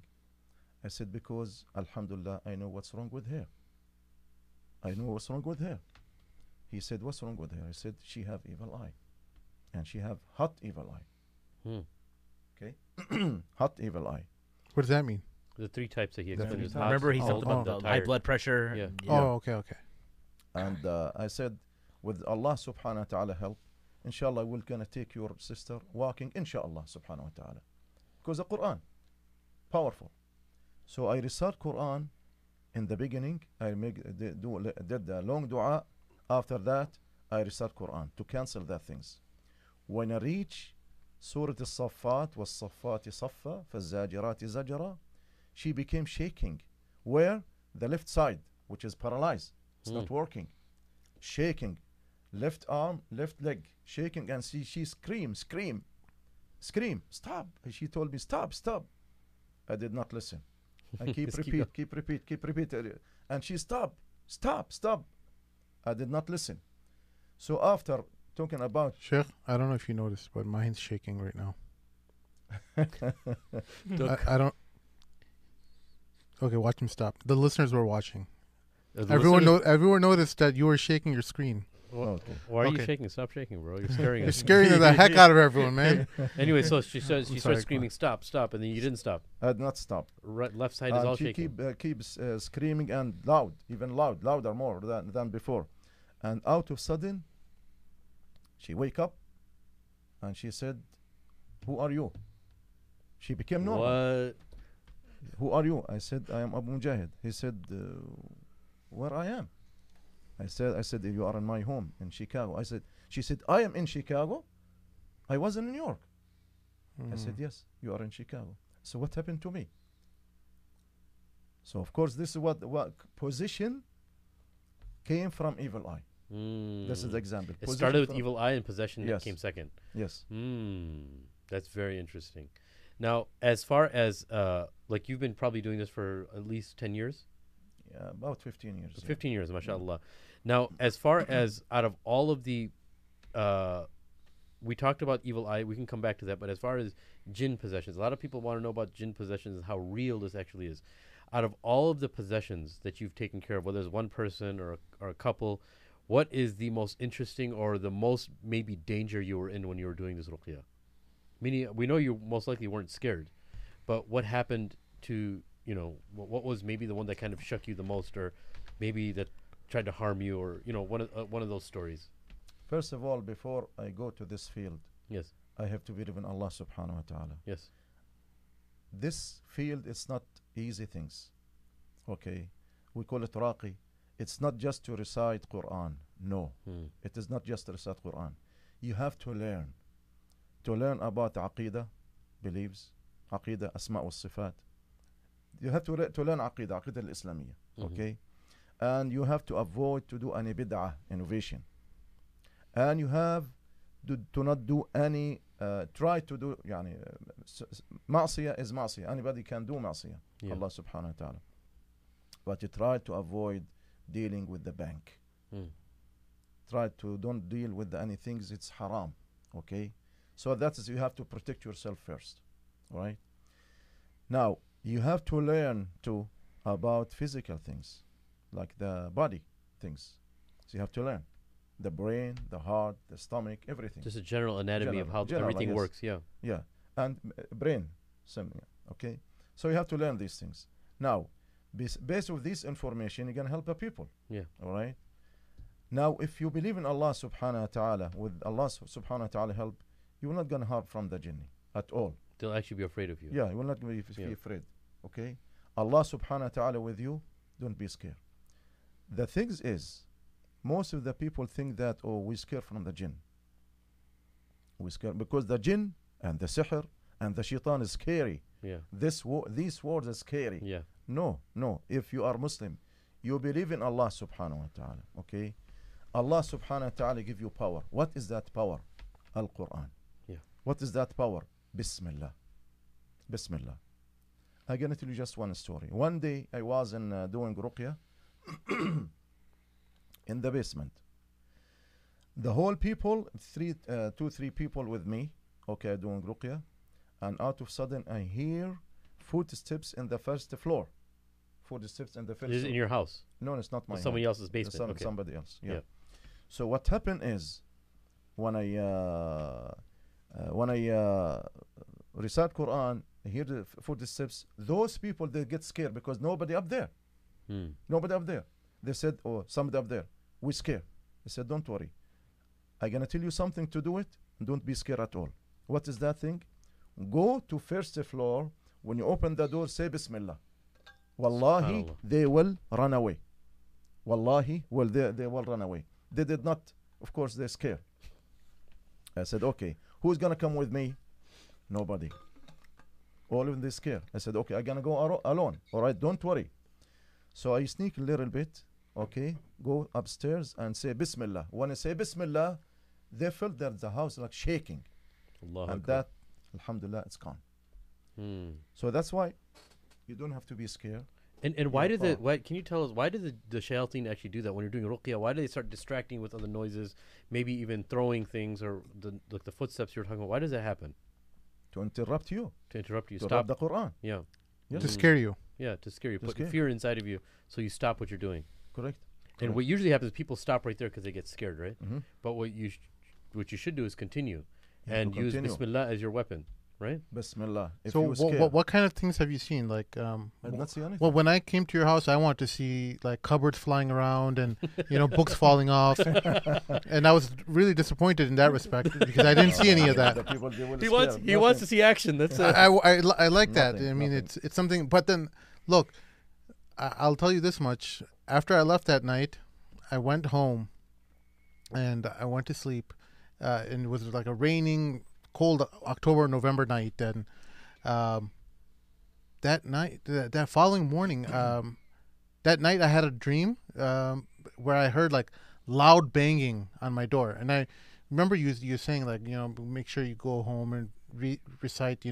I said, because, alhamdulillah, I know what's wrong with her. I know what's wrong with her. He said, what's wrong with her? I said, she have evil eye. And she have hot evil eye. Okay. Hot evil eye. What does that mean? The three types that he explained. Remember, he talked about the high blood pressure. Yeah. Yeah. Oh, okay, okay. And I said, with Allah subhanahu wa ta'ala help, inshallah, we're going to take your sister walking, inshallah, subhanahu wa ta'ala. Because the Quran, powerful. So I recite Quran in the beginning. I did the long dua. After that, I recite Quran to cancel that things. When I reach Surah As-Saffat was-Saffati Saffa Faz-Zajirati Zajra, she became shaking, where the left side, which is paralyzed, it's not working, shaking, left arm, left leg, shaking, and she scream, stop. And she told me, stop, stop. I did not listen. I keep repeat, and she stop, stop, stop. I did not listen. So after talking about Sheikh, I don't know if you noticed, but mine's shaking right now. I don't. Okay, watch him stop. The listeners were watching. Everyone noticed that you were shaking your screen. Why are you shaking? Stop shaking, bro. You're scaring. You're scaring the heck out of everyone, man. Anyway, so she starts screaming, "Stop, stop!" And then you didn't stop. I did not stop. Right, left side is all shaking. Keeps screaming and loud, even louder more than before, and out of sudden. She wake up and she said, who are you? She became normal. What? Who are you? I said, I am Abu Mujahid. He said, where I am? I said, you are in my home in Chicago. I said, she said, I am in Chicago. I was in New York. I said, yes, you are in Chicago. So what happened to me? So of course, this is what position came from evil eye. This is the example. It started with evil eye and possession that came second. Yes. That's very interesting. Now, as far as like you've been probably doing this for at least 10 years? Yeah, about 15 years. 15 years, mashallah. Now, as far as out of all of the, we talked about evil eye, we can come back to that, but as far as jinn possessions, a lot of people want to know about jinn possessions and how real this actually is. Out of all of the possessions that you've taken care of, whether it's one person or a couple, what is the most interesting or the most maybe danger you were in when you were doing this ruqya? Meaning, we know you most likely weren't scared, but what happened to, you know, what was maybe the one that kind of shook you the most, or maybe that tried to harm you, or, you know, one of those stories? First of all, before I go to this field, yes, I have to believe in Allah subhanahu wa ta'ala. Yes. This field is not easy things. Okay. We call it Raqi. It's not just to recite Quran. No. It is not just to recite Quran. You have to learn. To learn about Aqidah, beliefs, Aqidah, Asma wa Sifat. You have to learn Aqidah, Aqidah al-Islamiyya, okay? And you have to avoid to do any bid'ah, innovation. And you have to not do any, try to do, yani, ma'asiyah is ma'asiyah. Anybody can do ma'asiyah, Allah subhanahu wa ta'ala. But you try to avoid dealing with the bank. Try to don't deal with any things, it's haram, okay? So that is, you have to protect yourself first, right? Now, you have to learn too about physical things, like the body things. So you have to learn the brain, the heart, the stomach, everything. Just a general anatomy of how everything works, yeah. Yeah, and brain, something, okay? So you have to learn these things. Now, based on this information, you can help the people, yeah, all right? Now, if you believe in Allah subhanahu wa ta'ala, with Allah subhanahu wa ta'ala help, you're not going to harm from the jinni at all. They'll actually be afraid of you. Yeah, you will not be afraid. Okay? Allah subhanahu wa ta'ala with you, don't be scared. The thing is, most of the people think that, oh, we scare from the jinn. We scare because the jinn and the sihr and the shaitan is scary. Yeah. These words are scary. Yeah. No, no. If you are Muslim, you believe in Allah subhanahu wa ta'ala. Okay? Allah subhanahu wa ta'ala give you power. What is that power? Al-Quran. What is that power? Bismillah. Bismillah. I'm going to tell you just one story. One day I was in doing ruqya in the basement. The whole people, two, three people with me, okay, doing ruqya, and out of sudden I hear footsteps in the first floor. Footsteps in the first floor. Is it in your house? No, it's not my house. Somebody else's basement. Somebody else, yeah. So what happened is, when I recite Quran, I hear the footsteps. Those people, they get scared because nobody up there. Nobody up there. They said, oh, somebody up there. We're scared. I said, don't worry. I'm going to tell you something to do it. Don't be scared at all. What is that thing? Go to first floor. When you open the door, say Bismillah. Wallahi, they will run away. Wallahi, well, they will run away. They did not. Of course, they're scared. I said, okay, who's going to come with me? Nobody. All of them scared. I said, okay, I'm going to go alone. All right, don't worry. So I sneak a little bit, okay, go upstairs and say Bismillah. When I say Bismillah, they felt that the house like shaking. Allah Akbar. Alhamdulillah, it's gone. So that's why you don't have to be scared. And why did the, can you tell us, why did the shayateen actually do that when you're doing ruqya? Why do they start distracting with other noises, maybe even throwing things or like the footsteps you were talking about? Why does that happen? To interrupt you. To interrupt you. To stop the Quran. Yeah. To scare you. Yeah, to scare you. Put fear inside of you so you stop what you're doing. Correct. And what usually happens is people stop right there because they get scared, right? But what you should do is continue and use Bismillah as your weapon. right? Bismillah. If so what kind of things have you seen? Like, I've not seen anything. Well, when I came to your house, I wanted to see like cupboards flying around and books falling off, and I was really disappointed in that respect because I didn't see any of that. He wants to see action. That's I like that. I mean, it's something. But then, look, I'll tell you this much. After I left that night, I went home, and I went to sleep, and it was like a raining, cold October, November night. And that night, that following morning, that night I had a dream where I heard like loud banging on my door. And I remember you saying like, make sure you go home and recite,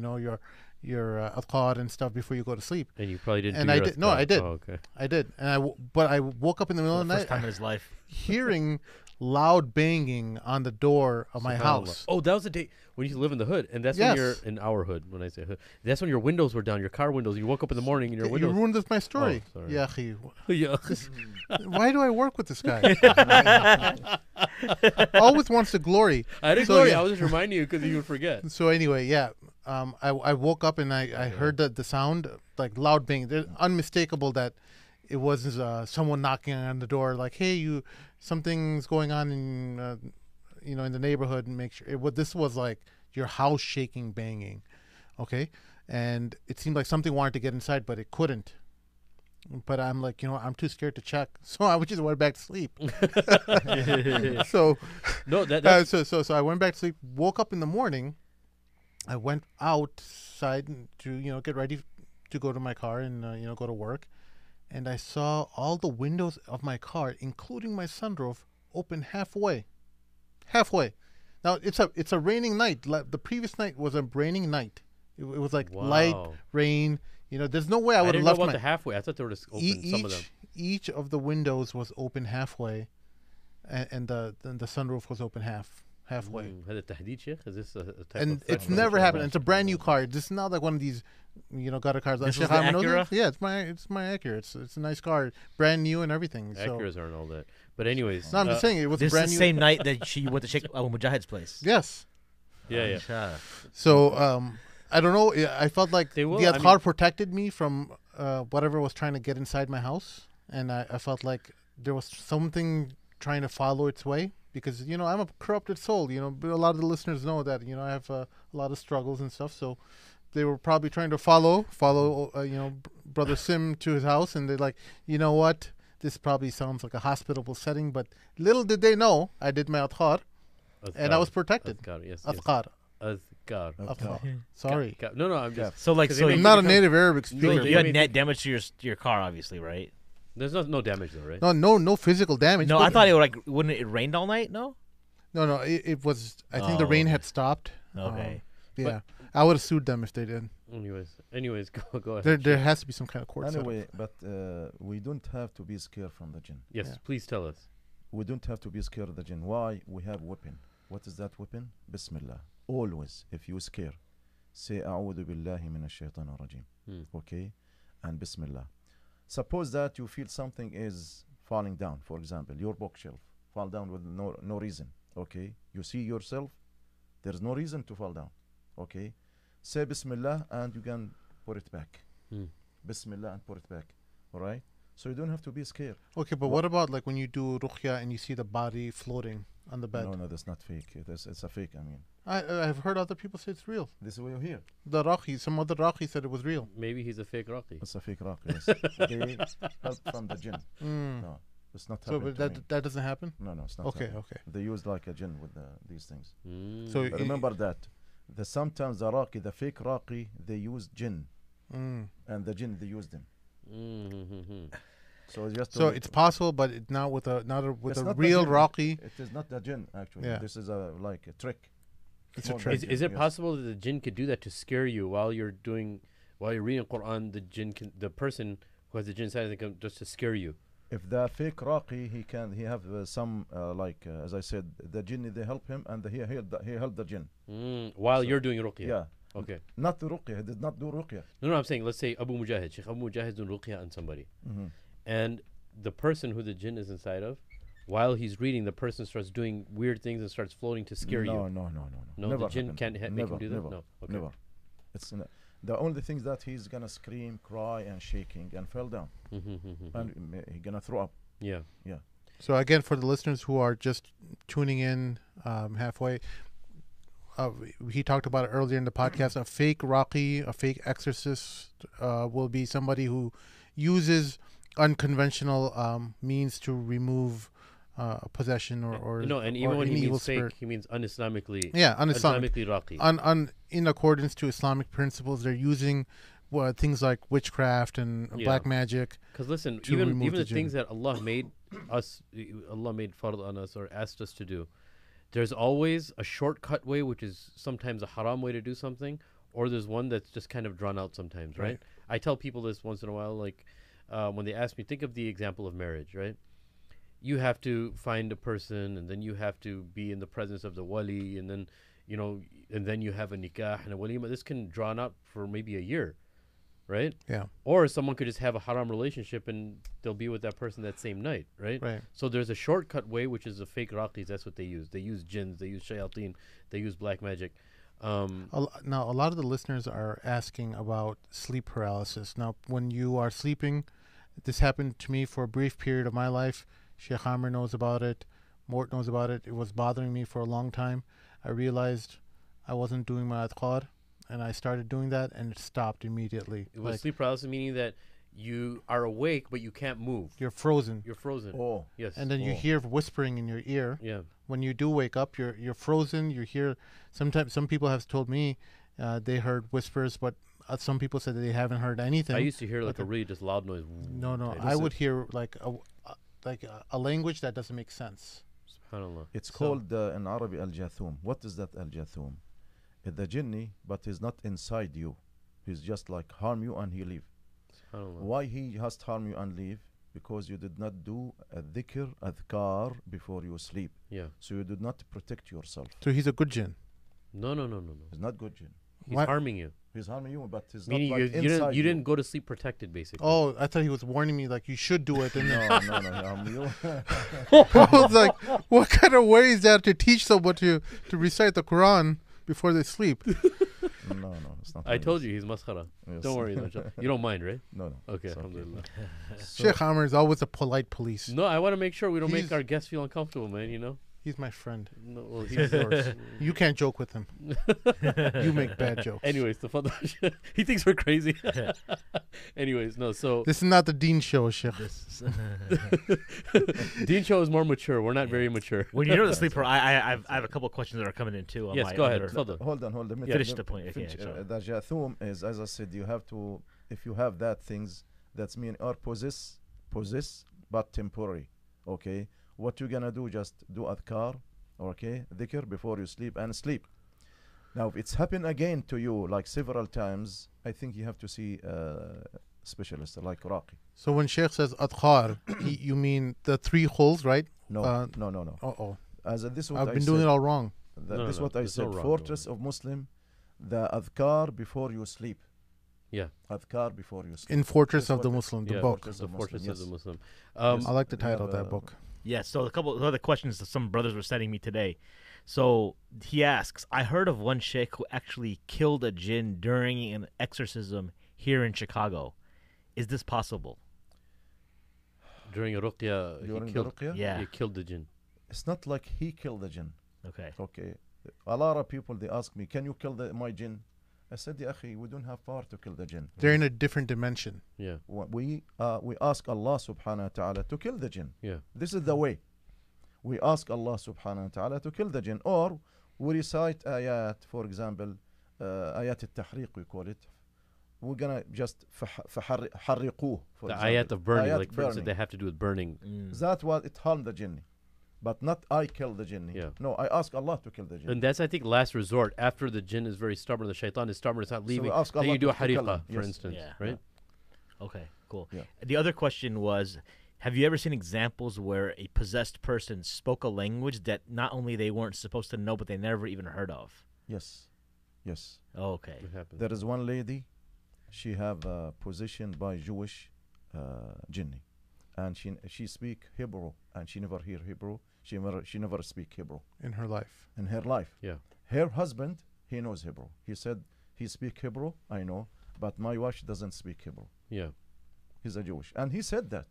your adhkar and stuff before you go to sleep. And you probably didn't. And do I did. No, I did. Oh, okay. I did. And but I woke up in the middle of the night. First time in his life. Hearing loud banging on the door of my house. Oh, that was the day when you live in the hood, and that's when you're in our hood. When I say hood, that's when your windows were down, your car windows. You woke up in the morning and your windows. You ruined my story. Oh, sorry. Why do I work with this guy? Always wants the glory. I didn't glory. I was just reminding you because you would forget. So anyway, I woke up and I heard the sound like loud banging. They're unmistakable that it was someone knocking on the door, like, "Hey, you, something's going on in, in the neighborhood, and make sure." This was like your house shaking, banging, okay. And it seemed like something wanted to get inside, but it couldn't. But I'm like, I'm too scared to check, so I just went back to sleep. So I went back to sleep. Woke up in the morning. I went outside to get ready to go to my car and go to work. And I saw all the windows of my car, including my sunroof, open halfway. Halfway. Now, it's a raining night. The previous night was a raining night. It was like light rain. There's no way I would have left my... I didn't know about the halfway. I thought they were just open, some of them. Each of the windows was open halfway, and the sunroof was open halfway. Is this and it's never happened. It's a brand new car. It's not like one of these, gutter cars. Like Acura? Yeah, it's my Acura. It's a nice car, brand new and everything. Acuras aren't all that. But anyways, no, I'm just saying it was brand new. This is the same night that she went to Sheikh Abu Mujahid's place. Yes. Yeah. So I don't know. I felt like the car protected me from whatever was trying to get inside my house, and I felt like there was something trying to follow its way. Because, I'm a corrupted soul, but a lot of the listeners know that, I have a lot of struggles and stuff. So they were probably trying to follow Brother Sim to his house. And they're like, what? This probably sounds like a hospitable setting. But little did they know, I did my adhkar. And I was protected. Adhkar, yes. Adhkar. Yes. Adhkar. Sorry. No, I'm just... So, I'm not a native Arabic speaker. You had net damage to your car, obviously, right? There's no damage though, right? No physical damage. No, I thought it wouldn't it rained all night? No. It was. I think the rain had stopped. Okay. I would have sued them if they did. Anyways, go ahead. There has to be some kind of court. Anyway, but we don't have to be scared from the jinn. Yes, please tell us. We don't have to be scared of the jinn. Why? We have weapon. What is that weapon? Bismillah. Always, if you scare, say A'udhu billahi minash shaitanir rajim. Okay, and Bismillah. Suppose that you feel something is falling down, for example, your bookshelf fall down with no reason, okay? You see yourself, there's no reason to fall down, okay? Say Bismillah and you can put it back. Bismillah and put it back, all right? So you don't have to be scared. Okay, but what about like when you do ruqya and you see the body floating on the bed? No, that's not fake. It's a fake, I mean. I've heard other people say it's real. This is what you hear. The Raqi, some other Raqi said it was real. Maybe he's a fake Raqi. It's a fake Raqi, yes. They help from the jinn. No, it's not happening. So that doesn't happen? No, it's not. Okay. They use like a jinn with these things. So remember that. Sometimes the Raqi, the fake Raqi, they use jinn. And the jinn, they use them. So it's possible, but it's not with a real Raqi. It is not the jinn, actually. Yeah. This is a trick. It's a trick. Is it possible that the jinn could do that to scare you while you're reading Quran? The person who has the jinn side can just to scare you. If the fake Raqi, he have some as I said, the jinn they help him and he helped the jinn while you're doing ruqya. Yeah. Okay. Not the ruqya. He did not do ruqya. No, I'm saying let's say Abu Mujahid, Sheikh Abu Mujahid doing ruqya on somebody, and the person who the jinn is inside of. While he's reading, the person starts doing weird things and starts floating to scare you. No. The jinn can't make him do that? Never. No. Okay. Never. It's the only thing that he's gonna scream, cry, and shaking, and fell down, and he's gonna throw up. Yeah, yeah. So again, for the listeners who are just tuning in halfway, he talked about it earlier in the podcast. A fake Raqi, a fake exorcist, will be somebody who uses unconventional means to remove a possession or no, and even when he means fake, he means un-Islamically. Yeah, un-Islamically Raqi. In accordance to Islamic principles, they're using things like witchcraft and black magic. Because listen, even the things that Allah made us, Allah made fard on us or asked us to do. There's always a shortcut way, which is sometimes a haram way to do something, or there's one that's just kind of drawn out sometimes, right? I tell people this once in a while, like when they ask me, think of the example of marriage, right? You have to find a person, and then you have to be in the presence of the wali, and then, you know, and then you have a nikah and a walima. This can drawn out for maybe a year, right? Yeah. Or someone could just have a haram relationship and they'll be with that person that same night, right? Right. So there's a shortcut way, which is a fake Raqis. That's what they use. They use jinns, they use shayateen, they use black magic. Now, a lot of the listeners are asking about sleep paralysis. Now, when you are sleeping, this happened to me for a brief period of my life. Sheikh Amir knows about it. Mort knows about it. It was bothering me for a long time. I realized I wasn't doing my adhkar. And I started doing that, and it stopped immediately. It was sleep paralysis, meaning that you are awake, but you can't move. You're frozen. You're frozen. Oh, yes. And then you hear whispering in your ear. Yeah. When you do wake up, you're frozen. You hear. Sometimes some people have told me they heard whispers, but some people said that they haven't heard anything. I used to hear like a really just loud noise. No. I would hear like a language that doesn't make sense. SubhanAllah. It's called in Arabic al-jathum. What is that al-jathum? The jinni, but he's not inside you. He's just like harm you and he leave. Why he has to harm you and leave? Because you did not do a dhikr, adhkar before you sleep. Yeah. So you did not protect yourself. So he's a good jinn. No. He's not good jinn. He's harming you. He's harming you, but he's meaning not like inside you. Didn't go to sleep protected, basically. Oh, I thought he was warning me, like, you should do it. And no, harm you. I was like, what kind of way is that to teach someone to recite the Quran before they sleep? No, it's not. I told you he's maskhara. Yes. Don't worry, you don't mind, right? No. Okay, alhamdulillah. So Sheikh Amir is always a polite police. No, I want to make sure we don't make our guests feel uncomfortable, man. You know, he's my friend. No, well, he's yours. You can't joke with him. You make bad jokes. Anyways, he thinks we're crazy. Anyways, no. So this is not the Dean Show, Sheikh. Dean Show is more mature. We're not very mature. When you know the sleeper, I have a couple of questions that are coming in too. Yes, go ahead. Hold on. Finish the point. The jathum is, as I said, you have to. If you have that things, that's mean or possess, but temporary. Okay. What you're gonna do, just do adhkar, okay, dhikr before you sleep and sleep. Now, if it's happened again to you like several times, I think you have to see a specialist like Raqi. So when Sheikh says adhkar, you mean the three holes, right? No. As this I've been doing it all wrong. This is what I said. Fortress of Muslim, the adhkar before you sleep. Yeah. Adhkar before you sleep. In Fortress of the Muslim, the book. The Fortress of the Muslim. I like the title of that book. Yeah, so a couple of other questions that some brothers were sending me today. So he asks, I heard of one sheikh who actually killed a jinn during an exorcism here in Chicago. Is this possible? During a ruqya, he killed the jinn. It's not like he killed the jinn. Okay. A lot of people, they ask me, can you kill my jinn? I said, Ya akhi, we don't have power to kill the jinn. They're in a different dimension. Yeah. We ask Allah subhanahu wa ta'ala to kill the jinn. Yeah. This is the way. We ask Allah subhanahu wa ta'ala to kill the jinn. Or we recite ayat, for example, ayat al-tahriq, we call it. We're going to just harriquh. The ayat of burning, like for instance, they have to do with burning. Mm. That was, it harmed the jinn. But not I kill the jinn. Yeah. No, I ask Allah to kill the jinn. And that's, I think, last resort. After the jinn is very stubborn, the shaitan is stubborn, it's not leaving, so then you do a hariqah, for instance. Yeah. Right? Yeah. Okay, cool. Yeah. The other question was, have you ever seen examples where a possessed person spoke a language that not only they weren't supposed to know, but they never even heard of? Yes. Oh, okay. There is one lady, she have a position by Jewish jinni. And she speak Hebrew, and she never hear Hebrew. She never speak Hebrew in her life. Yeah. Her husband, he knows Hebrew. He said He speaks Hebrew, I know, but my wife doesn't speak Hebrew. Yeah. He's a Jewish. And he said that.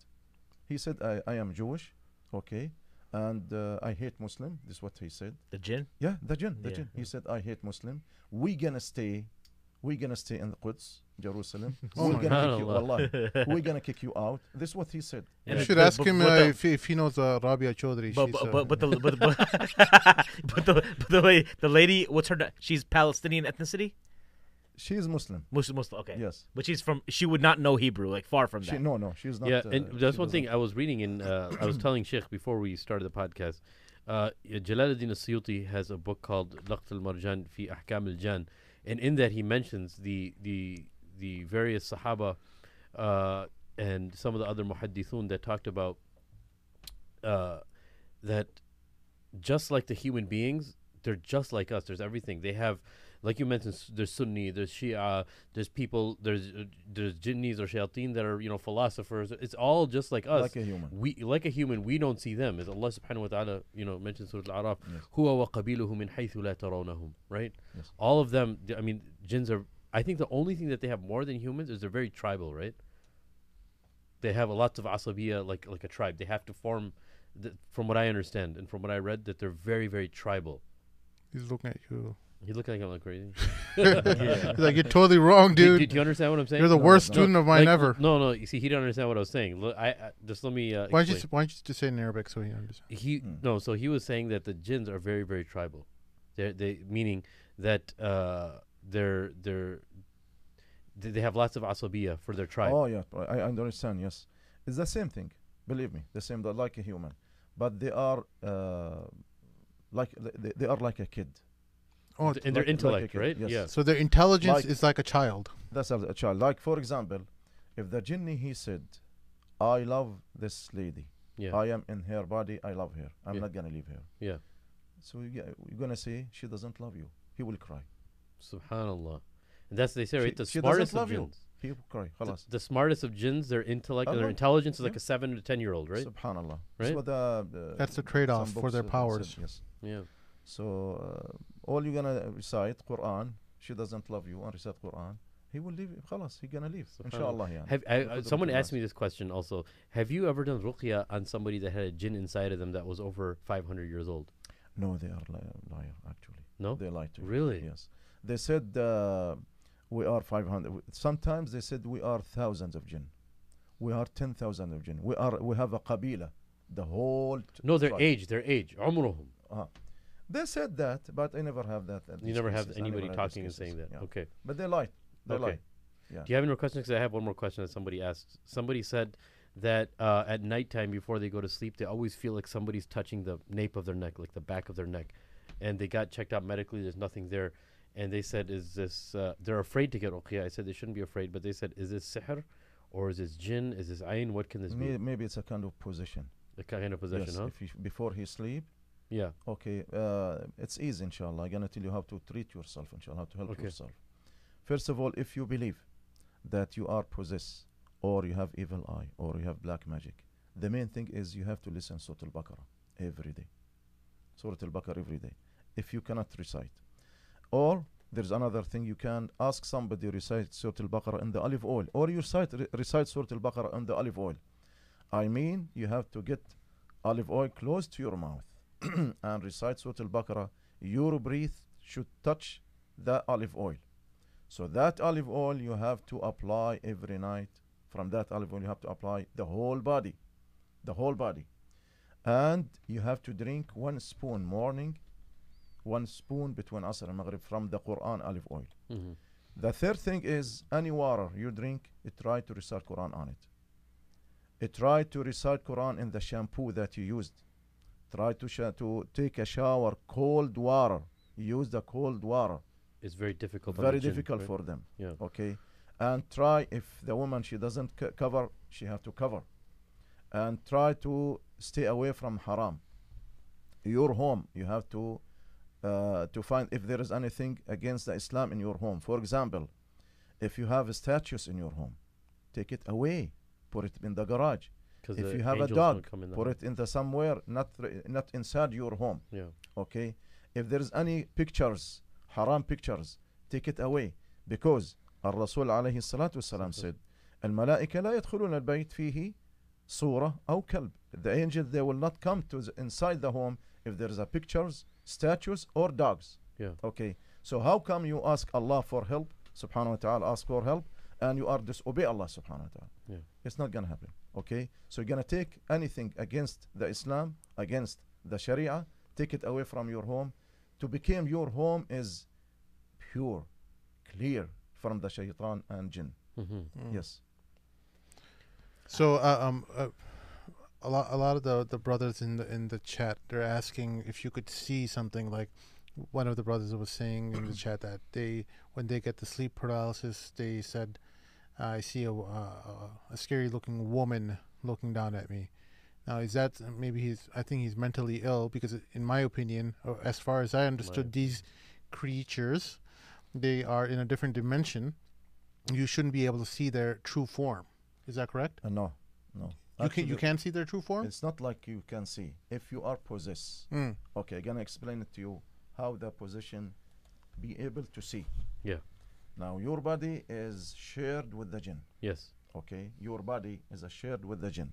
He said, I am Jewish, okay, and I hate Muslim. This is what he said. The Jinn? Yeah, the Jinn. The Jinn. He said, I hate Muslim. We're gonna stay in the Quds, Jerusalem. We're gonna kick you, Allah. We're gonna kick you out. This is what he said. You should ask him if he knows Rabia Chaudhry. But the lady, what's her name? She's Palestinian ethnicity. She is Muslim. Muslim, okay. Yes. But she would not know Hebrew, like far from that. No, she's not. Yeah, and that's one thing I was reading in, I was telling Sheikh before we started the podcast, Jalaluddin al-Suyuti has a book called Laqt al-Marjan fi Ahkam al-Jan, and in that he mentions the various Sahaba and some of the other muhaddithun that talked about that just like the human beings, they're just like us. There's everything. They have... Like you mentioned, there's Sunni, there's Shia, there's people, there's jinnis or shayateen that are, philosophers. It's all just like us. Like a human. We don't see them. As Allah subhanahu wa ta'ala, mentions Surah Al-A'raf, Huwa wa qabiluhu min haythu la tarawnahum, right? Yes. All of them, jinns are, I think the only thing that they have more than humans is they're very tribal, right? They have lots of asabiyya, like a tribe. They have to form, from what I understand and from what I read, that they're very, very tribal. He's looking at you. You look like I'm like crazy. He's like, you're totally wrong, dude. Do you understand what I'm saying? You're the worst student of mine ever. No. You see, he didn't understand what I was saying. Look, just let me. Why don't you just say it in Arabic so he understands? So he was saying that the jinns are very, very tribal. Meaning that they have lots of asabiyya for their tribe. Oh yeah, I understand. Yes, it's the same thing. Believe me, the same. They're like a human, but they are like a kid. Oh, and their intellect, right? Yes. Yeah. So their intelligence is like a child. That's a child. Like, for example, if the jinni, he said, I love this lady. Yeah. I am in her body. I love her. I'm not going to leave her. Yeah. So you're going to say, she doesn't love you. He will cry. Subhanallah. And that's, they say, right? The smartest of jinns. He will cry. The smartest of jinns, their intellect, their intelligence is like a 7- to 10-year-old, right? Subhanallah. Right? So that's the trade-off for their powers. Yes. Yeah. So all you're gonna recite Quran. She doesn't love you and recite Quran. He will leave. Khalas, he's gonna leave. Inshallah. Someone asked me this question also. Have you ever done ruqya on somebody that had a jinn inside of them that was over 500 years old? No, they are liar actually. No, they lied to you. Really? Yes. They said we are 500. Sometimes they said we are thousands of jinn. We are 10,000 of jinn. We have a qabila. The whole. No, their age. Umruhum. They said that, but I never have that. You never have anybody talking and saying that. Yeah. Okay. But they lied. They lied. Yeah. Do you have any more questions? Because I have one more question that somebody asked. Somebody said that at nighttime before they go to sleep, they always feel like somebody's touching the nape of their neck, like the back of their neck. And they got checked out medically. There's nothing there. And they said, is this, they're afraid to get ruqya. I said they shouldn't be afraid. But they said, is this sihr? Or is this jinn? Is this ayn? What can this be? Maybe it's a kind of possession. A kind of possession, yes, huh? Before he sleep. Yeah. Okay. It's easy, inshallah. I'm going to tell you how to treat yourself, inshallah, how to help yourself. First of all, if you believe that you are possessed or you have evil eye or you have black magic, the main thing is you have to listen Surah Al-Baqarah every day. Surah Al-Baqarah every day. If you cannot recite. Or there's another thing, you can ask somebody to recite Surah Al-Baqarah in the olive oil. Or you recite Surah Al-Baqarah in the olive oil. I mean, you have to get olive oil close to your mouth. And recite Surah Al-Baqarah, your breath should touch the olive oil. So that olive oil you have to apply every night. From that olive oil you have to apply the whole body. The whole body. And you have to drink 1 spoon morning, 1 spoon between Asr and Maghrib from the Quran olive oil. Mm-hmm. The third thing is any water you drink, try to recite Quran on it. Try to recite Quran in the shampoo that you used. Try to take a shower, cold water. Use the cold water. It's very difficult. Very difficult for them. Yeah. Okay. And try, if the woman, she doesn't cover, she have to cover. And try to stay away from haram. Your home, you have to find if there is anything against the Islam in your home. For example, if you have statues in your home, take it away. Put it in the garage. If you have a dog, put it into somewhere, not inside your home. Yeah. Okay. If there's any pictures, haram pictures, take it away. Because Ar-Rasul alayhi salatu wasalam said, Al-Malaika la yadkhulun al-bayt fihi surah aw kalb. The angels, they will not come to inside the home if there is a pictures, statues, or dogs. Yeah. Okay. So how come you ask Allah for help, subhanahu wa ta'ala, ask for help, and you are disobey Allah subhanahu wa ta'ala? Yeah. It's not going to happen. Okay. So you're going to take anything against the Islam, against the Sharia, take it away from your home. To become your home is pure, clear from the shaitan and jinn. Mm-hmm. Yes. So a lot of the brothers in the chat, they're asking if you could see something. Like one of the brothers was saying in the chat that when they get the sleep paralysis, they said, I see a scary looking woman looking down at me. Now, is that maybe I think he's mentally ill, because in my opinion, or as far as I understood, right, these creatures, they are in a different dimension. You shouldn't be able to see their true form. Is that correct? No. You can see their true form? It's not like you can see. If you are possessed, okay, I'm going to explain it to you how the possession be able to see. Yeah. Now, your body is shared with the jinn. Yes. Okay, your body is shared with the jinn.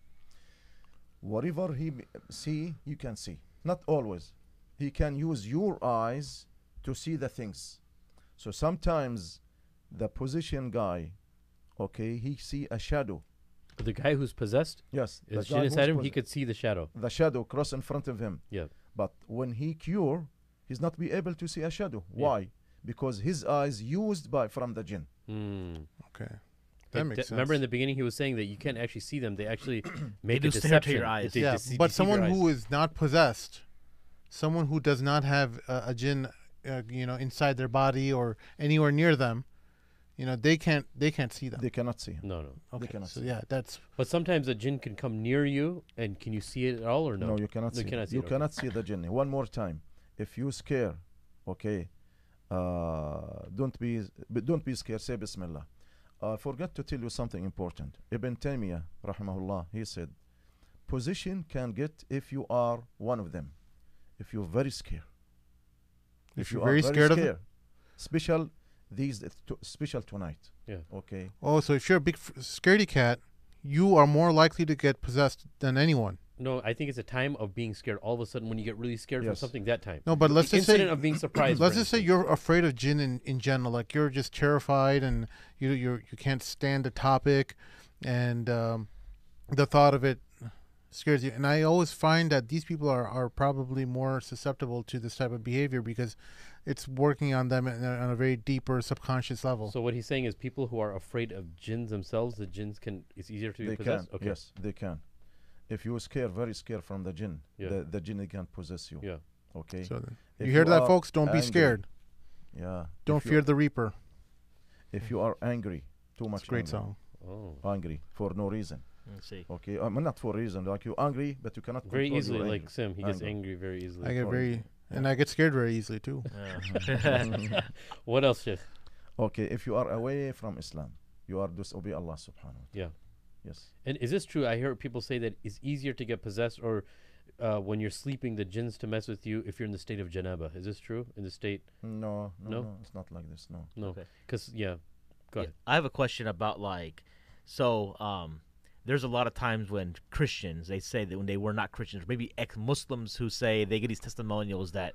Whatever he see, you can see. Not always. He can use your eyes to see the things. So sometimes the possession guy, okay, he see a shadow. The guy who's possessed? Yes. The jinn inside him, he could see the shadow. The shadow cross in front of him. Yeah. But when he cure, he's not be able to see a shadow. Yeah. Why? Because his eyes used from the jinn. Okay. That makes sense. Remember in the beginning he was saying that you can't actually see them. They actually make a deception to your eyes. Yeah. But someone who is not possessed, someone who does not have a jinn, inside their body or anywhere near them, they can't see them. They cannot see him. No. Okay. They cannot see. Yeah, that's. But sometimes a jinn can come near you, and can you see it at all or no? No, you cannot see. You cannot see the jinn. One more time, if you scare, okay, don't be scared. Say Bismillah. I forgot to tell you something important. Ibn Taymiyyah, rahimahullah, he said, possession can get if you are one of them, if you're very scared. If you're very scared of them? Special tonight. Yeah. Okay. Oh, so if you're a big scaredy cat, you are more likely to get possessed than anyone. No, I think it's a time of being scared. All of a sudden, when you get really scared, yes, from something, that time. No, but let's just say of being surprised. Let's just say you're afraid of jinn in general, like you're just terrified and you can't stand the topic, and the thought of it scares you. And I always find that these people are probably more susceptible to this type of behavior because it's working on them on a very deeper subconscious level. So what he's saying is, people who are afraid of jinns themselves, the jinns can. It's easier to be possessed. Okay. Yes, they can. If you are scared, very scared from the jinn, yeah, the jinn can possess you. Yeah. Okay. So you hear that, folks? Don't be scared. Yeah. Don't fear the reaper. If you are angry, too much. It's a great song. Oh. Angry for no reason. Let's see. Okay. I mean, not for reason. Like you're angry, but you cannot. Very easily, like Sim, he gets angry very easily. I get and I get scared very easily too. What else, Sheikh? Okay. If you are away from Islam, you are disobey Allah subhanahu wa ta'ala. Yeah. Yes. And is this true? I hear people say that it's easier to get possessed, or when you're sleeping, the jinns to mess with you if you're in the state of janaba. Is this true? In the state? No, it's not like this. No. Because okay. Go ahead. I have a question about there's a lot of times when Christians, they say that when they were not Christians, maybe ex-Muslims who say they get these testimonials that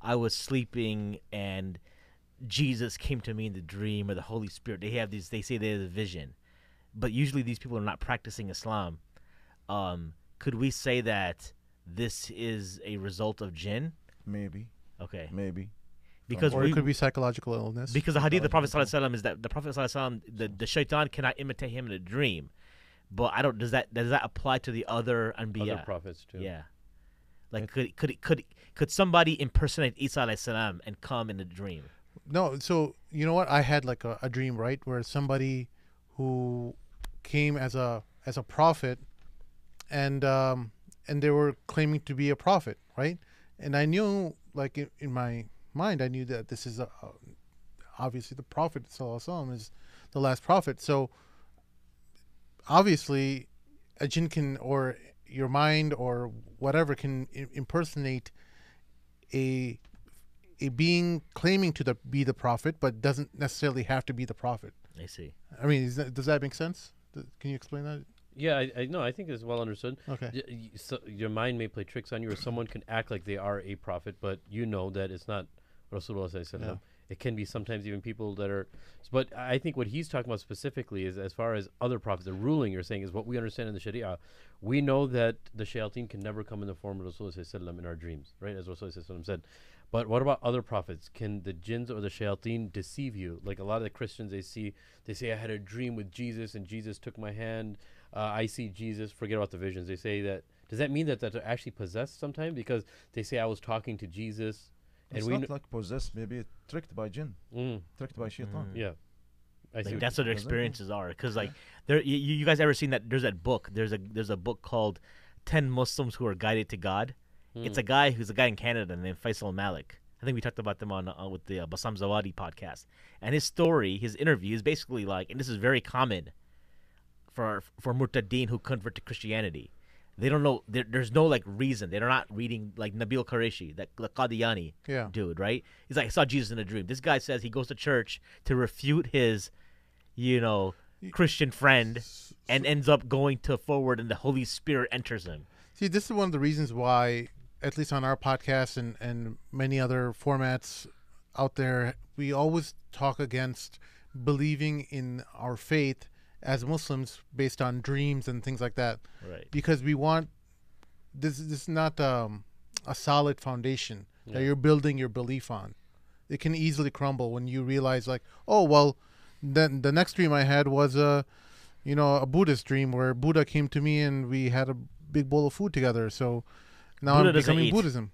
I was sleeping and Jesus came to me in the dream, or the Holy Spirit. They say they have a vision. But usually these people are not practicing Islam. Could we say that this is a result of jinn? Maybe. Okay. Maybe. Because it could be psychological illness. Because the hadith of the Prophet ﷺ is that the Prophet ﷺ, the shaitan cannot imitate him in a dream. But I don't. Does that apply to the other anbiya? Other prophets too. Yeah. Like could somebody impersonate Isa ﷺ and come in a dream? No. So you know what? I had like a dream, right, where somebody who came as a prophet, and they were claiming to be a prophet, right? And I knew, like in my mind, I knew that this is obviously the Prophet ﷺ is the last prophet. So obviously, a jinn can, or your mind or whatever, can impersonate a a being claiming to be the prophet, but doesn't necessarily have to be the prophet. I see. I mean, does that make sense? Can you explain that? Yeah, I think it's well understood. Okay. So your mind may play tricks on you, or someone can act like they are a prophet, but you know that it's not Rasulullah Sallallahu Alaihi Wasallam. It can be sometimes even people that are, but I think what he's talking about specifically is, as far as other prophets, the ruling you're saying is what we understand in the Sharia. We know that the shayateen can never come in the form of Rasulullah Sallallahu Alaihi Wasallam in our dreams, right? As Rasulullah Sallallahu Alaihi Wasallam said. But what about other prophets? Can the jinns or the shayateen deceive you? Like a lot of the Christians, they say, I had a dream with Jesus and Jesus took my hand. I see Jesus. Forget about the visions. They say that. Does that mean that they're actually possessed sometimes? Because they say, I was talking to Jesus. And it's not like possessed, maybe tricked by jinn, tricked by shaitan. Yeah. Like that's what their experiences are. Because like, you guys ever seen that? There's that book. There's a book called 10 Muslims Who Are Guided to God. It's a guy who's in Canada named Faisal Malik. I think we talked about them on with the Basam Zawadi podcast. And his story, his interview is basically like, and this is very common for murtadeen who convert to Christianity. They don't know. There's no like reason. They're not reading like Nabil Qureshi, that Qadiani dude, right? He's like, I saw Jesus in a dream. This guy says he goes to church to refute his, Christian friend, and ends up going to forward, and the Holy Spirit enters him. See, this is one of the reasons why, at least on our podcast and many other formats out there, we always talk against believing in our faith as Muslims based on dreams and things like that, right? Because we want this is not a solid foundation that you're building your belief on. It can easily crumble when you realize, like, oh well, then the next dream I had was a Buddhist dream where Buddha came to me and we had a big bowl of food together. So now Buddha I'm becoming Buddhism.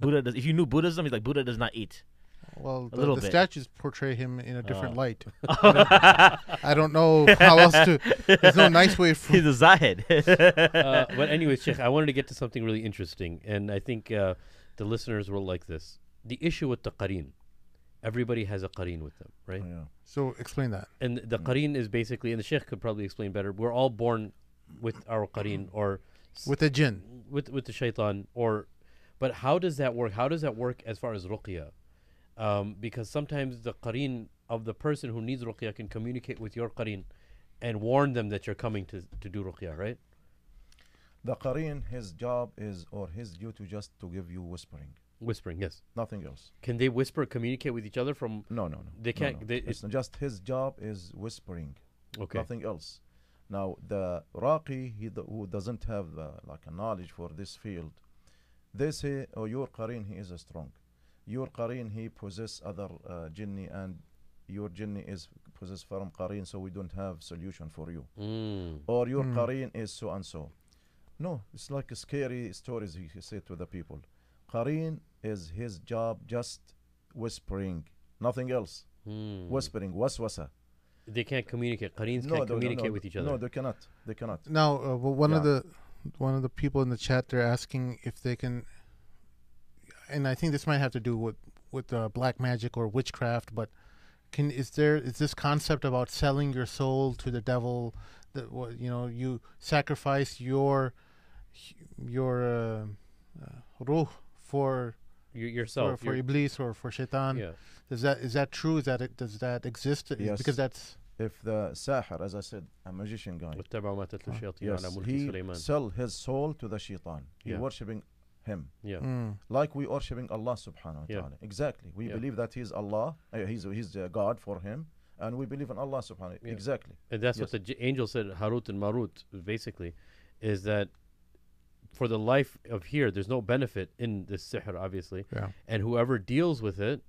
Buddha does. If you knew Buddhism, he's like Buddha does not eat. Well, the statues portray him in a different light. I don't know how else to. There's no nice way for. He's a Zahid. But anyways, Sheikh, I wanted to get to something really interesting, and I think the listeners will like this. The issue with the Qareen. Everybody has a Qareen with them, right? Oh, yeah. So explain that. And the Qareen is basically, and the Sheikh could probably explain better, we're all born with our Qareen or. With the jinn. With the shaitan. But how does that work? How does that work as far as ruqya? Because sometimes the qareen of the person who needs ruqya can communicate with your qareen and warn them that you're coming to do ruqya, right? The qareen, his job is, or his duty, just to give you whispering. Whispering, yes. Nothing else. Can they whisper, communicate with each other from... No. They can't... No. It's just his job is whispering. Okay. Nothing else. Now, the Raqi, who doesn't have a knowledge for this field, they say, oh, your qareen, he is strong. Your qareen, he possesses other jinni, and your jinni is possessed from qareen, so we don't have solution for you. Or your qareen is so and so. No, it's like a scary stories he said to the people. Qareen is his job, just whispering, nothing else. Whispering, waswasa. They can't communicate. Qareens can't communicate with each other. No, they cannot. They cannot. Now, one of the people in the chat, they're asking if they can. And I think this might have to do with black magic or witchcraft. But is this concept about selling your soul to the devil? That you sacrifice your ruh for yourself for Iblis or for Shaitan. Yeah. Is that true? Does that exist? Yes. Because that's if the sahir, as I said, a magician guy. Yes, he sell his soul to the Shaitan. He worshipping him. Yeah. Like we worshipping Allah subhanahu wa ta'ala. Exactly. We believe that he is Allah. He's God for him, and we believe in Allah subhanahu wa ta'ala. Yeah. Exactly. And that's what the angel said. Harut and Marut basically is that. For the life of here, there's no benefit in this sihr, obviously. Yeah. And whoever deals with it,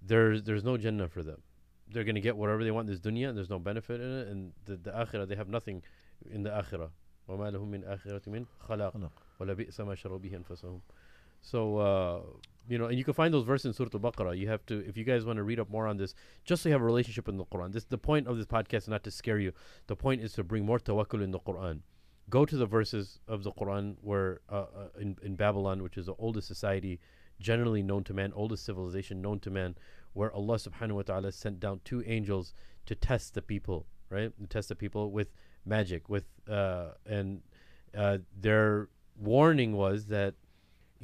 there's no jannah for them. They're going to get whatever they want in this dunya, and there's no benefit in it. And the akhirah, they have nothing in the akhirah. وَمَا لَهُمْ مِنْ آخِرَةٍ مِنْ خَلَاقٍ وَلَبِئْسَ مَا شَرَوْا بِهِ أَنفُسَهُم. So, and you can find those verses in Surah Al-Baqarah. You have to, if you guys want to read up more on this, just so you have a relationship in the Quran. The point of this podcast is not to scare you. The point is to bring more tawakkul in the Quran. Go to the verses of the Quran where in Babylon, which is the oldest society generally known to man, oldest civilization known to man, where Allah subhanahu wa ta'ala sent down two angels to test the people, right? To test the people with magic, and their warning was that,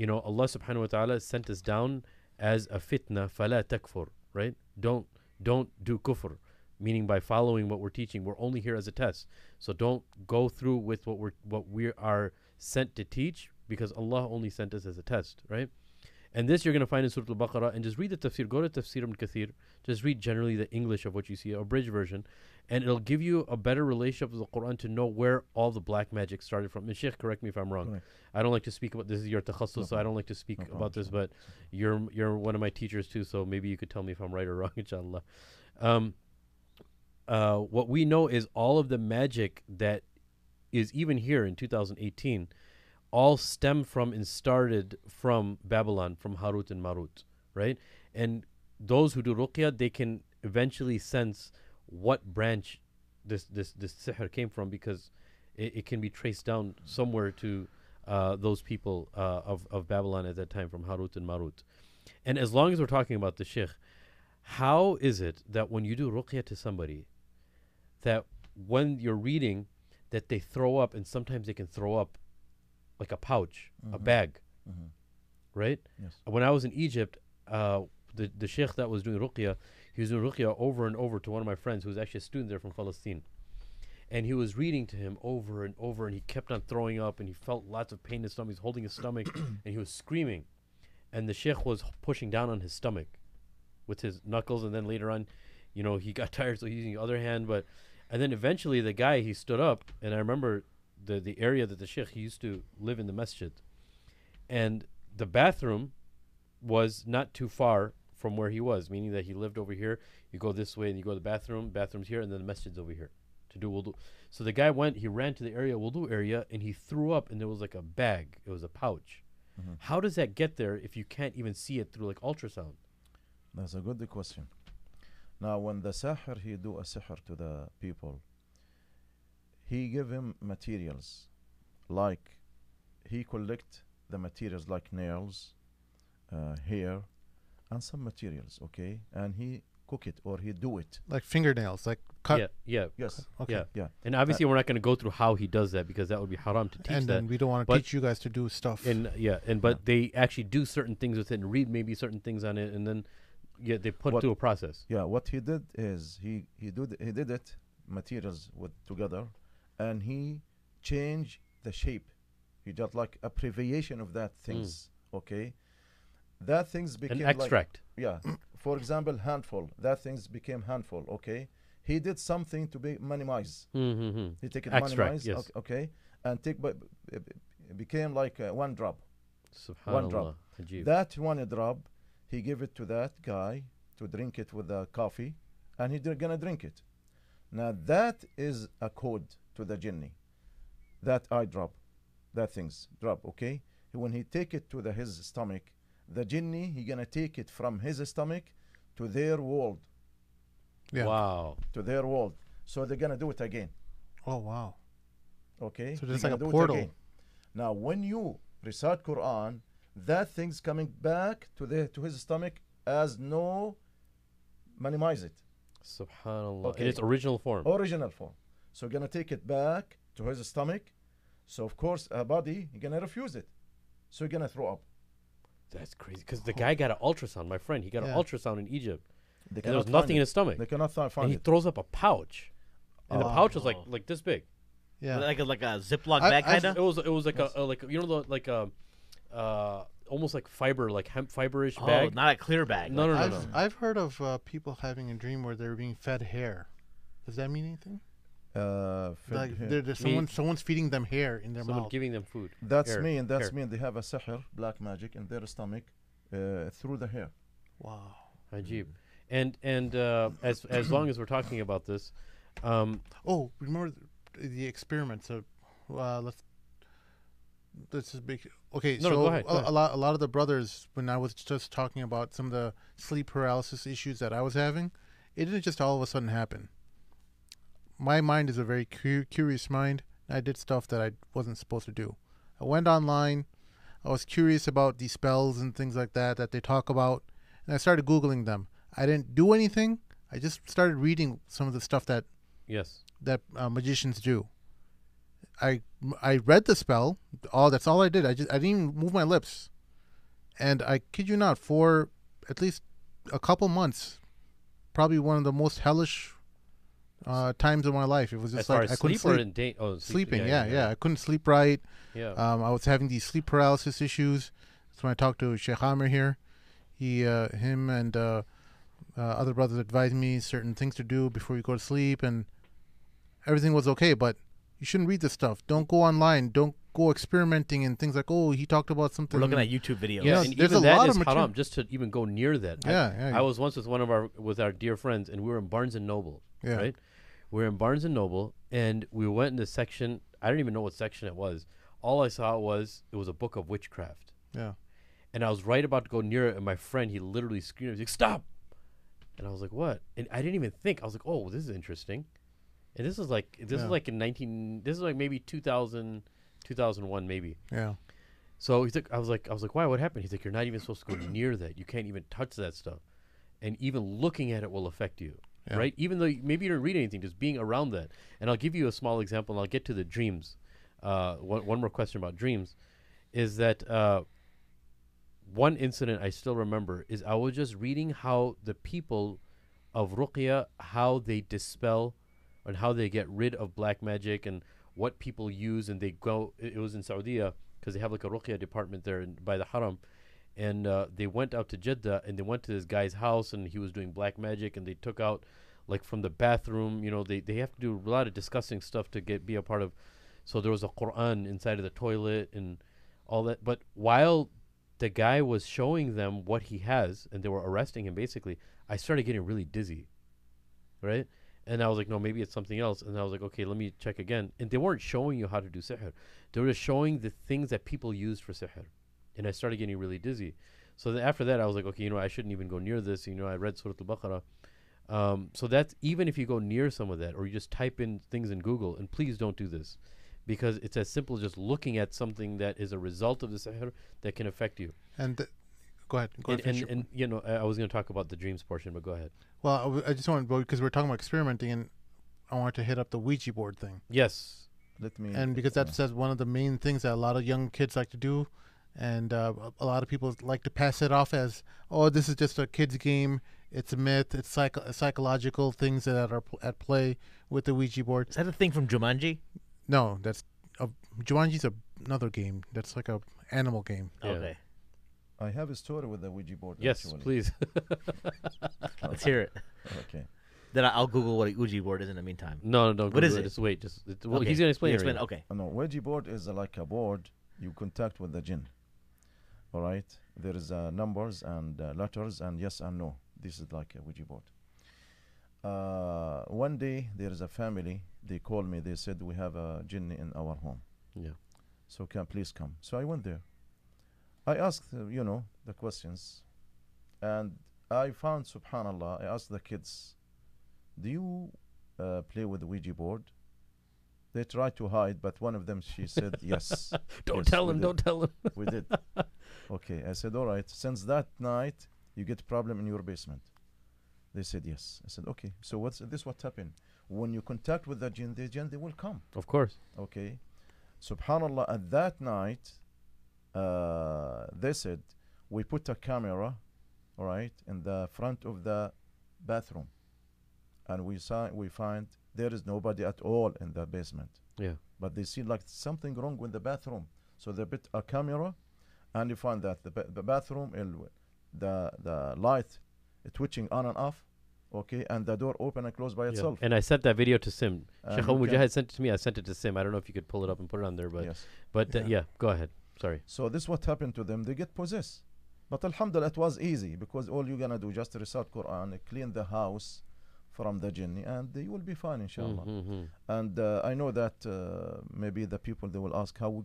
Allah subhanahu wa ta'ala sent us down as a fitna, فَلَا تَكْفُرْ, right? Don't do kufr, meaning by following what we're teaching. We're only here as a test. So don't go through with what we are sent to teach, because Allah only sent us as a test, right? And this you're going to find in Surah Al-Baqarah. And just read the tafsir. Go to tafsir ibn Kathir. Just read generally the English of what you see, abridged version. And it'll give you a better relationship with the Quran to know where all the black magic started from. And Sheikh, correct me if I'm wrong. Right. I don't like to speak about this. This is your takhassus, so I don't like to speak about this. But you're one of my teachers too, so maybe you could tell me if I'm right or wrong, inshallah. What we know is all of the magic that is even here in 2018 all stem from and started from Babylon, from Harut and Marut, right? And those who do ruqya, they can eventually sense what branch this sihr came from, because it can be traced down somewhere to those people of Babylon at that time, from Harut and Marut. And as long as we're talking about the sheikh, how is it that when you do ruqya to somebody, that when you're reading, that they throw up, and sometimes they can throw up like a pouch, a bag, right? Yes. When I was in Egypt, the sheikh that was doing ruqya, he was doing ruqya over and over to one of my friends who was actually a student there from Palestine. And he was reading to him over and over, and he kept on throwing up, and he felt lots of pain in his stomach. He was holding his stomach and he was screaming. And the sheikh was pushing down on his stomach with his knuckles, and then later on, you know, he got tired, so he's using the other hand. And then eventually the guy, he stood up, and I remember the area that the sheikh, he used to live in the masjid, and the bathroom was not too far from where he was, meaning that he lived over here. You go this way and you go to the bathroom, bathroom's here, and then the masjid's over here to do wudu. So the guy went, he ran to the area, wudu area, and he threw up, and there was like a bag, it was a pouch. How does that get there if you can't even see it through like ultrasound? That's a good question. Now when the sahir, he do a sihr to the people, he give him materials, like he collect the materials like nails, hair, and some materials, okay? And he cook it, or he do it. Like fingernails, like cut? Yeah. And obviously we're not going to go through how he does that, because that would be haram to teach that. And then we don't want to teach you guys to do stuff. But they actually do certain things with it, and read maybe certain things on it, and then they put it through a process. Yeah, what he did is he did it, materials together, and he changed the shape. He did like abbreviation of that things, okay? That things became an extract. Like, yeah. For example, handful. That things became handful, okay? He did something to be minimized. He take it minimized, yes. Okay? And it became like one drop. Subhanallah. One drop. Ajib. That one drop, he gave it to that guy to drink it with the coffee, and he's gonna drink it. Now that is a code to the jinni, that eye drop, that things drop, okay? When he take it to his stomach, the jinni, he gonna take it from his stomach to their world. Yeah. Wow. To their world. So they're gonna do it again. Oh wow. Okay. So it's like a portal. Now when you recite Quran, that thing's coming back to his stomach as no minimize it. Subhanallah. Okay. In its original form. Original form. So you're gonna take it back to his stomach. So of course a body, you're gonna refuse it. So you're gonna throw up. That's crazy. Because the guy got an ultrasound, my friend, he got an ultrasound in Egypt. And there was nothing in his stomach. They cannot find it. And he throws up a pouch. And the pouch was like this big. Yeah. Like a Ziploc bag kinda? It was like almost like fiber, like hemp fiberish bag. Not a clear bag. No. I've heard of people having a dream where they were being fed hair. Does that mean anything? Like someone's feeding them hair in their mouth. Someone giving them food. That's mean they have a sihr, black magic, in their stomach through the hair. Wow. Ajib. And as long as we're talking about this, remember the experiments. This is big. Okay, so a lot of the brothers, when I was just talking about some of the sleep paralysis issues that I was having, it didn't just all of a sudden happen. My mind is a very curious mind. I did stuff that I wasn't supposed to do. I went online. I was curious about these spells and things like that they talk about, and I started Googling them. I didn't do anything. I just started reading some of the stuff that magicians do. I read the spell. That's all I did. I didn't even move my lips, and I kid you not, 4 at least a couple months, probably one of the most hellish times of my life. It was just like I couldn't sleep. Oh, sleeping, yeah. I couldn't sleep right. Yeah. I was having these sleep paralysis issues. That's when I talked to Sheikh Amir here. He, him, and other brothers advised me certain things to do before you go to sleep, and everything was okay. But you shouldn't read this stuff. Don't go online. Don't go experimenting and things like, oh, he talked about something. We're looking at YouTube videos. Yeah, and there's even a lot of haram just to even go near that. Yeah, I was once with one of our dear friends, and we were in Barnes and Noble. Yeah. Right. We were in Barnes and Noble, and we went in the section. I don't even know what section it was. All I saw was it was a book of witchcraft. Yeah. And I was right about to go near it, and my friend, he literally screamed. He was like, "Stop!" And I was like, "What?" And I didn't even think. I was like, "Oh, this is interesting." And this is like this is like maybe 2000. 2001 maybe. Yeah. So he's like, I was like, why? What happened? He's like, you're not even supposed to go near that. You can't even touch that stuff, and even looking at it will affect you, right? Even though maybe you don't read anything, just being around that. And I'll give you a small example, and I'll get to the dreams. One more question about dreams, is that one incident I still remember is I was just reading how the people of Ruqya, how they dispel, and how they get rid of black magic and what people use, and they go. It was in Saudi because they have like a ruqya department there by the haram, and they went out to Jeddah, and they went to this guy's house, and he was doing black magic, and they took out, like from the bathroom, you know, they have to do a lot of disgusting stuff to be a part of. So there was a Quran inside of the toilet and all that. But while the guy was showing them what he has, and they were arresting him basically, I started getting really dizzy, right? And I was like, no, maybe it's something else. And I was like, okay, let me check again. And they weren't showing you how to do sihr. They were just showing the things that people used for sihr. And I started getting really dizzy. So after that, I was like, okay, you know, I shouldn't even go near this. You know, I read Surah Al-Baqarah. So that's, even if you go near some of that, or you just type in things in Google, and please don't do this, because it's as simple as just looking at something that is a result of the sihr that can affect you. And Go ahead, and you know, I was going to talk about the dreams portion, but go ahead. Well, I just want, because we're talking about experimenting, and I wanted to hit up the Ouija board thing. Yes, and because that says one of the main things that a lot of young kids like to do, and a lot of people like to pass it off as, oh, this is just a kid's game. It's a myth. It's psychological things that are at play with the Ouija board. Is that a thing from Jumanji? No, that's Jumanji's another game. That's like a animal game. Yeah. Okay. I have a story with the Ouija board. Yes, actually. Please. Let's hear it. Okay. Then I'll Google what a Ouija board is in the meantime. No, no, no. What is it? Just wait. Just well, okay. He's gonna explain. Explain. Okay. No, Ouija board is like a board you contact with the jinn. All right. There is numbers and letters and yes and no. This is like a Ouija board. One day there is a family. They called me. They said we have a jinn in our home. Yeah. So please come. So I went there. I asked, you know, the questions, and I found, subhanallah, I asked the kids, do you play with the Ouija board? They tried to hide, but one of them, she said, yes. don't tell him. We did. Okay, I said, all right, since that night, you get problem in your basement. They said, yes. I said, okay, so what happened? When you contact with the jinn, they will come. Of course. Okay. Subhanallah, at that night, they said we put a camera, all right, in the front of the bathroom, and we find there is nobody at all in the basement. Yeah. But they see like something wrong with the bathroom, so they put a camera, and you find that the bathroom, the light, twitching on and off, okay, and the door open and closed by itself. And I sent that video to Sim. Sheikh Abu Mujahid sent it to me. I sent it to Sim. I don't know if you could pull it up and put it on there, but yes. Yeah, go ahead. Sorry. So this is what happened to them. They get possessed. But alhamdulillah, it was easy, because all you're going to do just recite Quran, clean the house from the jinn, and you will be fine, inshallah. And I know that maybe the people, they will ask, how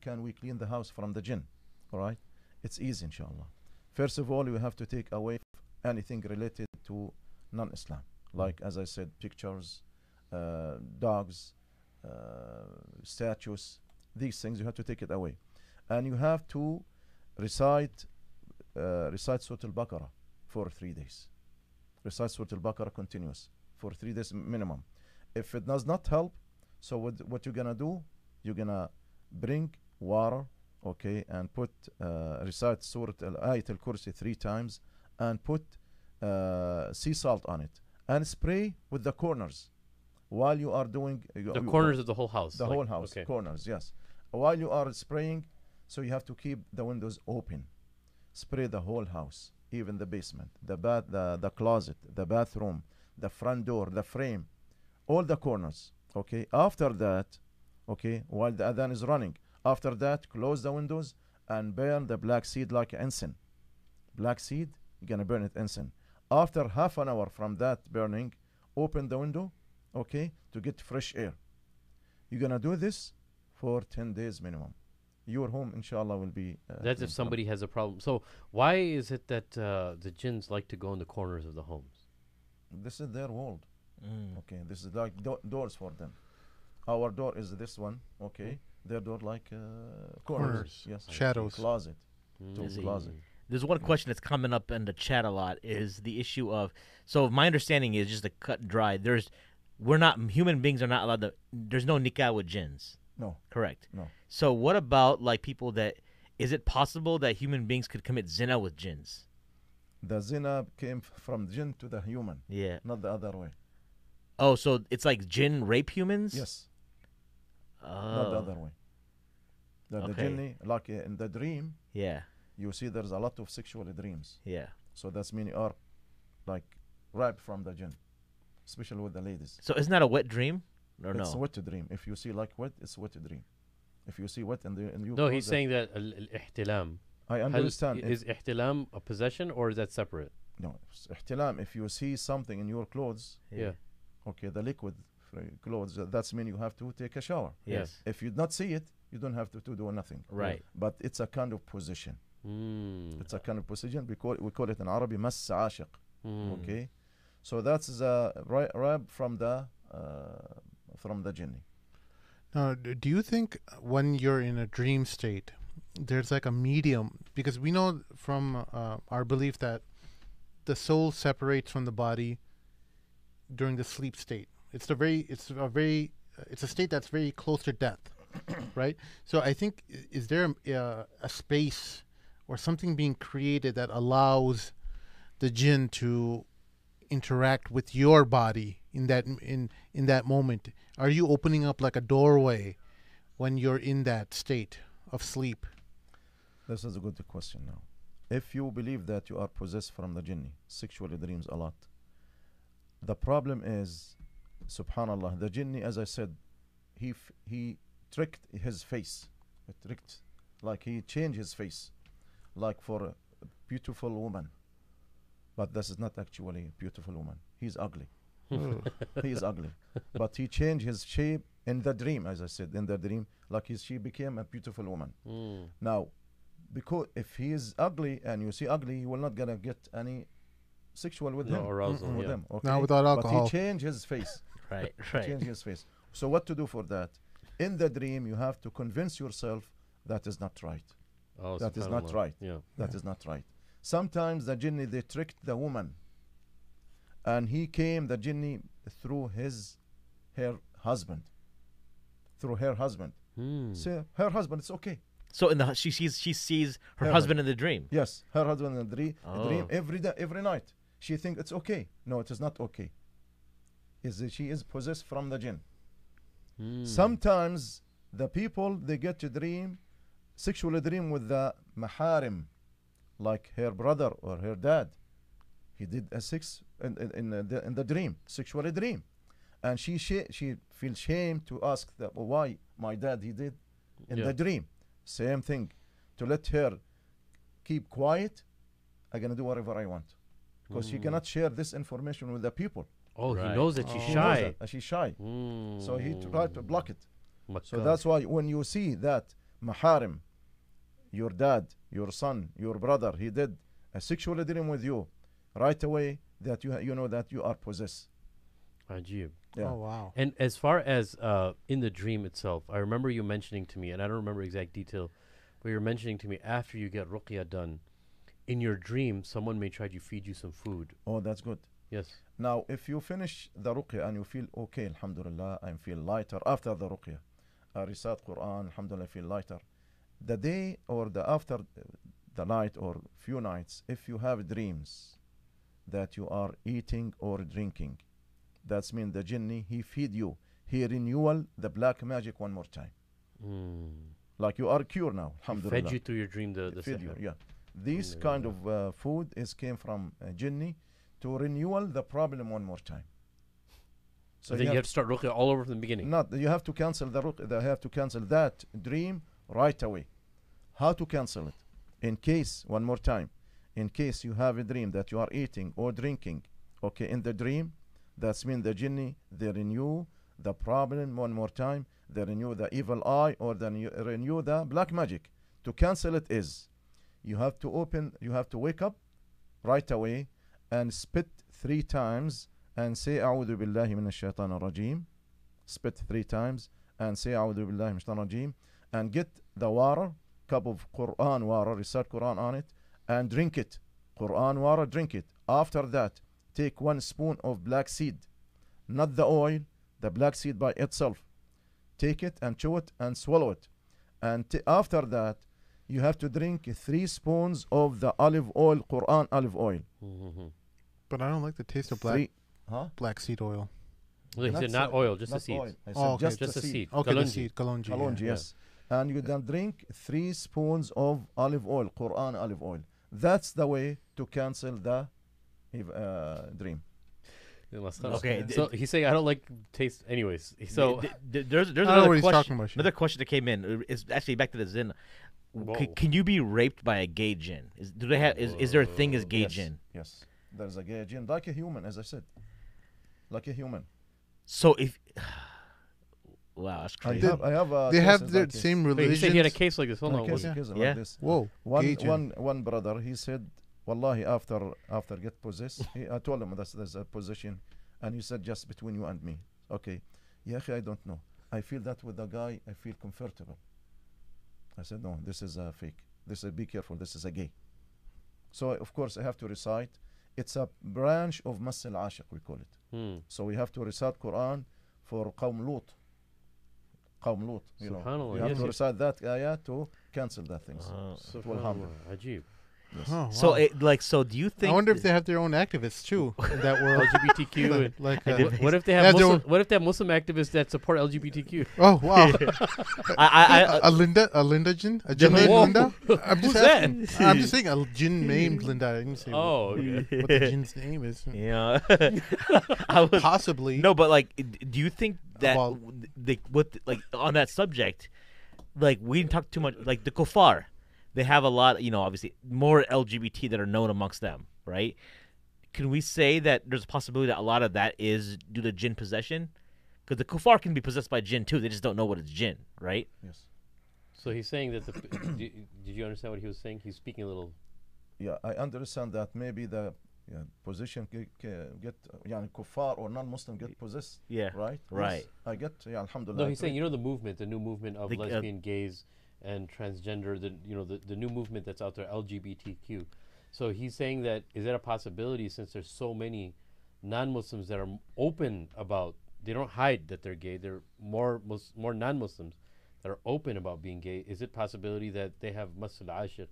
can we clean the house from the jinn? All right? It's easy, inshallah. First of all, we have to take away anything related to non-Islam. Like, as I said, pictures, dogs, statues. These things you have to take it away, and you have to recite Surah Al-Baqarah for 3 days. Recite Surah Al-Baqarah continuous for 3 days minimum. If it does not help, so what you're gonna do? You're gonna bring water okay, and put recite Surah Ayat al-Kursi 3 times and put sea salt on it and spray with the corners while you are doing the corners of the whole house, okay. Corners, yes, while you are spraying. So you have to keep the windows open, spray the whole house, even the basement, the closet, the bathroom, the front door, the frame, all the corners, okay. After that, okay, while the adhan is running, after that close the windows and burn the black seed like incense. Black seed, you're gonna burn it incense. After half an hour from that burning, open the window, okay, to get fresh air. You're gonna do this for 10 days minimum. Your home, inshallah, will be... That's if somebody has a problem. So why is it that the jinns like to go in the corners of the homes? This is their world. Mm. Okay, this is like doors for them. Our door is this one, okay? Mm. Their door like corners. Yes. Shadows. Closet. Mm. Closet. There's one question that's coming up in the chat a lot is the issue of... So my understanding is just to cut and dry. We're not... Human beings are not allowed to... There's no nikah with jinns. No. Correct. No. So what about like people that, is it possible that human beings could commit zina with jinns? The zina came from jinn to the human. Yeah. Not the other way. Oh, so it's like jinn rape humans? Yes. Oh. Not the other way. The jinni, like in the dream, yeah, you see there's a lot of sexual dreams. Yeah. So that's meaning are like raped from the jinn, especially with the ladies. So isn't that a wet dream? Or it's no? Wet dream. If you see like wet, it's wet dream. If you see wet and you... No, he's saying that al-ihtilam. I understand. Is ihtilam a possession or is that separate? No, ihtilam. If you see something in your clothes, yeah, okay, the liquid clothes, that's mean you have to take a shower. Yes. If you not see it, you don't have to do nothing. Right. But it's a kind of position. Mm. It's a kind of position. We call it in Arabic mas ashiq. Okay, so that's the rab from the jinni. Now, do you think when you're in a dream state, there's like a medium? Because we know from our belief that the soul separates from the body during the sleep state. It's a state that's very close to death, right? So I think, is there a space or something being created that allows the jinn to interact with your body in that moment? Are you opening up like a doorway when you're in that state of sleep? This is a good question. Now, if you believe that you are possessed from the jinni, sexual dreams a lot, the problem is, subhanallah, the jinni, as I said, he tricked his face. Like he changed his face, like for a beautiful woman. But this is not actually a beautiful woman. He's ugly. He is ugly. But he changed his shape in the dream, as I said, in the dream. Like she became a beautiful woman. Mm. Now, because if he is ugly and you see ugly, you will not gonna get any sexual with him. Arousal, with him, okay? Now without alcohol. But he changed his face. Right. He changed his face. So what to do for that? In the dream, you have to convince yourself that is not right. Oh, that is not right. Yeah. That is not right. Sometimes the jinni, they tricked the woman, and he came, the jinni, through her husband. Hmm. So her husband, it's okay. So in the she sees her husband in the dream. Yes, her husband in the dream every night. She thinks it's okay. No, it is not okay. She is possessed from the jinn. Hmm. Sometimes the people, they get to dream, sexual dream with the maharim, like her brother or her dad. He did a sex in the dream, sexual dream, and she feels shame to ask that, well, why my dad he did in the dream. Same thing, to let her keep quiet. I'm gonna do whatever I want, because she cannot share this information with the people. Oh, right. He knows that she's shy. She's shy, so he tried to block it. So that's why when you see that maharim, your dad, your son, your brother, he did a sexual dream with you, right away that you know that you are possessed. Ajib. Yeah. Oh, wow. And as far as in the dream itself, I remember you mentioning to me, and I don't remember exact detail, but you were mentioning to me after you get ruqya done, in your dream, someone may try to feed you some food. Oh, that's good. Yes. Now, if you finish the ruqya and you feel okay, alhamdulillah, I feel lighter after the ruqya. I recite Quran, alhamdulillah, I feel lighter. the day or the after the night or few nights, if you have dreams that you are eating or drinking, that's mean the jinni, he feed you, he renewal the black magic one more time. Like you are cured now, alhamdulillah. He fed you to your dream, the feed you, yeah. This kind of food is came from jinni to renewal the problem one more time. So then you have to start ruqya all over from the beginning. Not, you have to cancel the ruqya, they have to cancel that dream right away. How to cancel it? In case, one more time, in case you have a dream that you are eating or drinking, okay, in the dream, that's mean the jinni, they renew the problem one more time, they renew the evil eye, or then you renew the black magic. To cancel it is, you have to open, you have to wake up right away and spit 3 times and say A'udhu billahi minash shaitanir rajim. Spit 3 times and say A'udhu billahi minash shaitanir rajim, and get the water, cup of Quran water, recite Quran on it and drink it. Quran water, drink it. After that, take 1 spoon of black seed, not the oil, the black seed by itself. Take it and chew it and swallow it. And after that, you have to drink 3 spoons of the olive oil, Quran olive oil. But I don't like the taste of black, black seed oil. Well, he said not oil, just the seed. Oh, okay. Just the seed. Okay, the seed, kalonji, yes. Yeah. And you then drink 3 spoons of olive oil, Quran olive oil. That's the way to cancel the dream. Okay, so he's saying I don't like taste anyways. So there's another question, that came in. It's actually back to the Jinn. Can you be raped by a gay Jinn? Is there a thing as gay Jinn? Yes, there's a gay Jinn, like a human, as I said, like a human. So if wow, that's crazy. They have the same religion. He said he had a case like this. Hold on, yeah. Whoa, one brother, he said, Wallahi, after get possessed, I told him there's a possession, and he said just between you and me, okay, yeah, I don't know. I feel that with the guy, I feel comfortable. I said, no, this is a fake. This is, be careful, this is a gay. So, of course, I have to recite. It's a branch of Mas al-Ashiq, we call it. So we have to recite Quran for Qawm Lut. Qawm Lut, you know. You have to recite that ayah to cancel that thing. So it will harm you. Ajib. Yes. Oh, wow. So, do you think? I wonder if they have their own activists too in that world. LGBTQ. What if they have Muslim, what if they have Muslim activists that support LGBTQ? Oh wow! A Jinn named Linda. I'm just asking. I'm just saying a Jinn named Linda. I didn't say what the Jinn's name is. Yeah. Possibly. No, but do you think that on that subject, we didn't talk too much, the kuffar. They have a lot, obviously, more LGBT that are known amongst them, right? Can we say that there's a possibility that a lot of that is due to Jinn possession? Because the kuffar can be possessed by Jinn, too. They just don't know what is Jinn, right? Yes. So he's saying that did you understand what he was saying? He's speaking a little... Yeah, I understand that maybe the possession kuffar or non-Muslim get possessed, right? Right. Yes, I get, alhamdulillah. No, he's saying, the movement, the new movement of lesbian, gays, and transgender, the new movement that's out there, LGBTQ. So he's saying that, is that a possibility, since there's so many non-Muslims that are open about, they don't hide that they're gay, they're more non-Muslims that are open about being gay, is it possibility that they have Masl Ashiq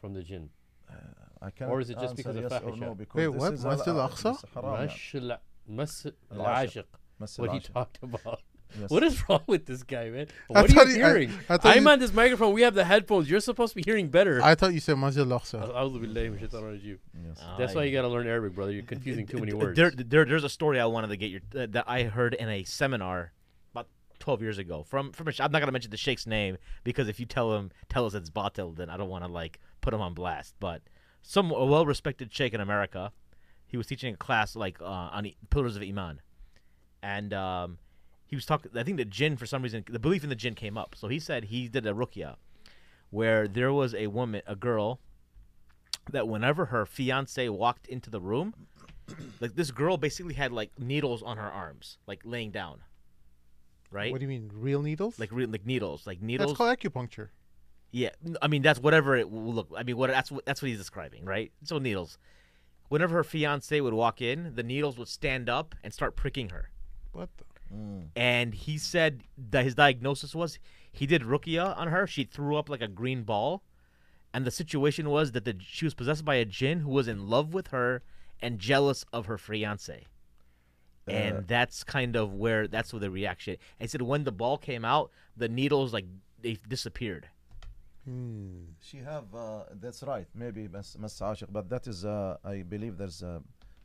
from the Jinn? I can't, or is it just because of Fahisha? No, because Masl Ashiq, what he talked about. Yes. What is wrong with this guy, man? What are you hearing? I'm on this microphone. We have the headphones. You're supposed to be hearing better. I thought you said Mazil Laqsa. That's why you got to learn Arabic, brother. You're confusing too many words. There's a story I wanted to get that I heard in a seminar about 12 years ago. From a, I'm not going to mention the sheikh's name, because if you tell us it's batil, then I don't want to put him on blast. But a well-respected sheikh in America, he was teaching a class on the pillars of Iman, and he was talking, I think the Jinn, for some reason, the belief in the Jinn came up. So he said he did a ruqya where there was a woman, a girl, that whenever her fiance walked into the room, this girl basically had needles on her arms, laying down. Right? What do you mean, real needles? Like needles. That's called acupuncture. Yeah, I mean that's whatever it will look. I mean that's what he's describing, right? So needles. Whenever her fiance would walk in, the needles would stand up and start pricking her. What the? And he said that his diagnosis was He did ruqya on her. She threw up like a green ball. And the situation was that she was possessed by a jinn who was in love with her and jealous of her fiancé. And that's kind of where, that's where the reaction. I said when the ball came out, the needles, like, they disappeared. She have, that's right, maybe mas ashiq, but that is, I believe there's,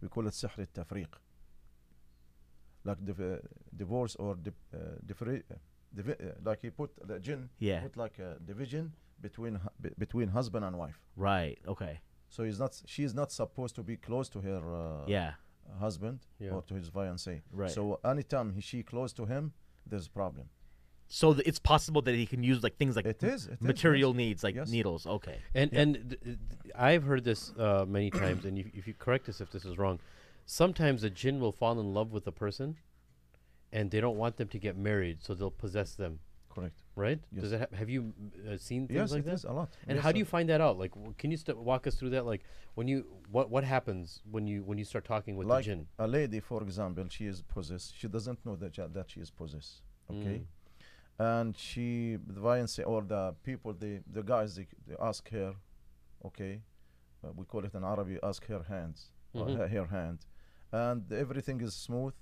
we call it sihr al-tafriq. Like divorce or like he put the jinn, yeah, put like a division between husband and wife. Right. Okay. So he's not. She is not supposed to be close to her. Yeah. Husband, yeah, or to his fiancée. Right. So anytime she close to him, there's a problem. So it's possible that he can use like things like material needs, like needles. Okay. And yeah, and I've heard this many times, and if you correct us if this is wrong, sometimes a jinn will fall in love with a person, and they don't want them to get married, so they'll possess them. Correct. Right? Yes. Does it have you seen things like that? Yes, it is a lot. And how do you find that out? Like, can you walk us through that? Like, when you what happens when you start talking with like the jinn? A lady, for example, she is possessed. She doesn't know that she is possessed. Okay, and the fiance or the people, the guys, they ask her. Okay, we call it in Arabic, ask her hands, her hand, and everything is smooth.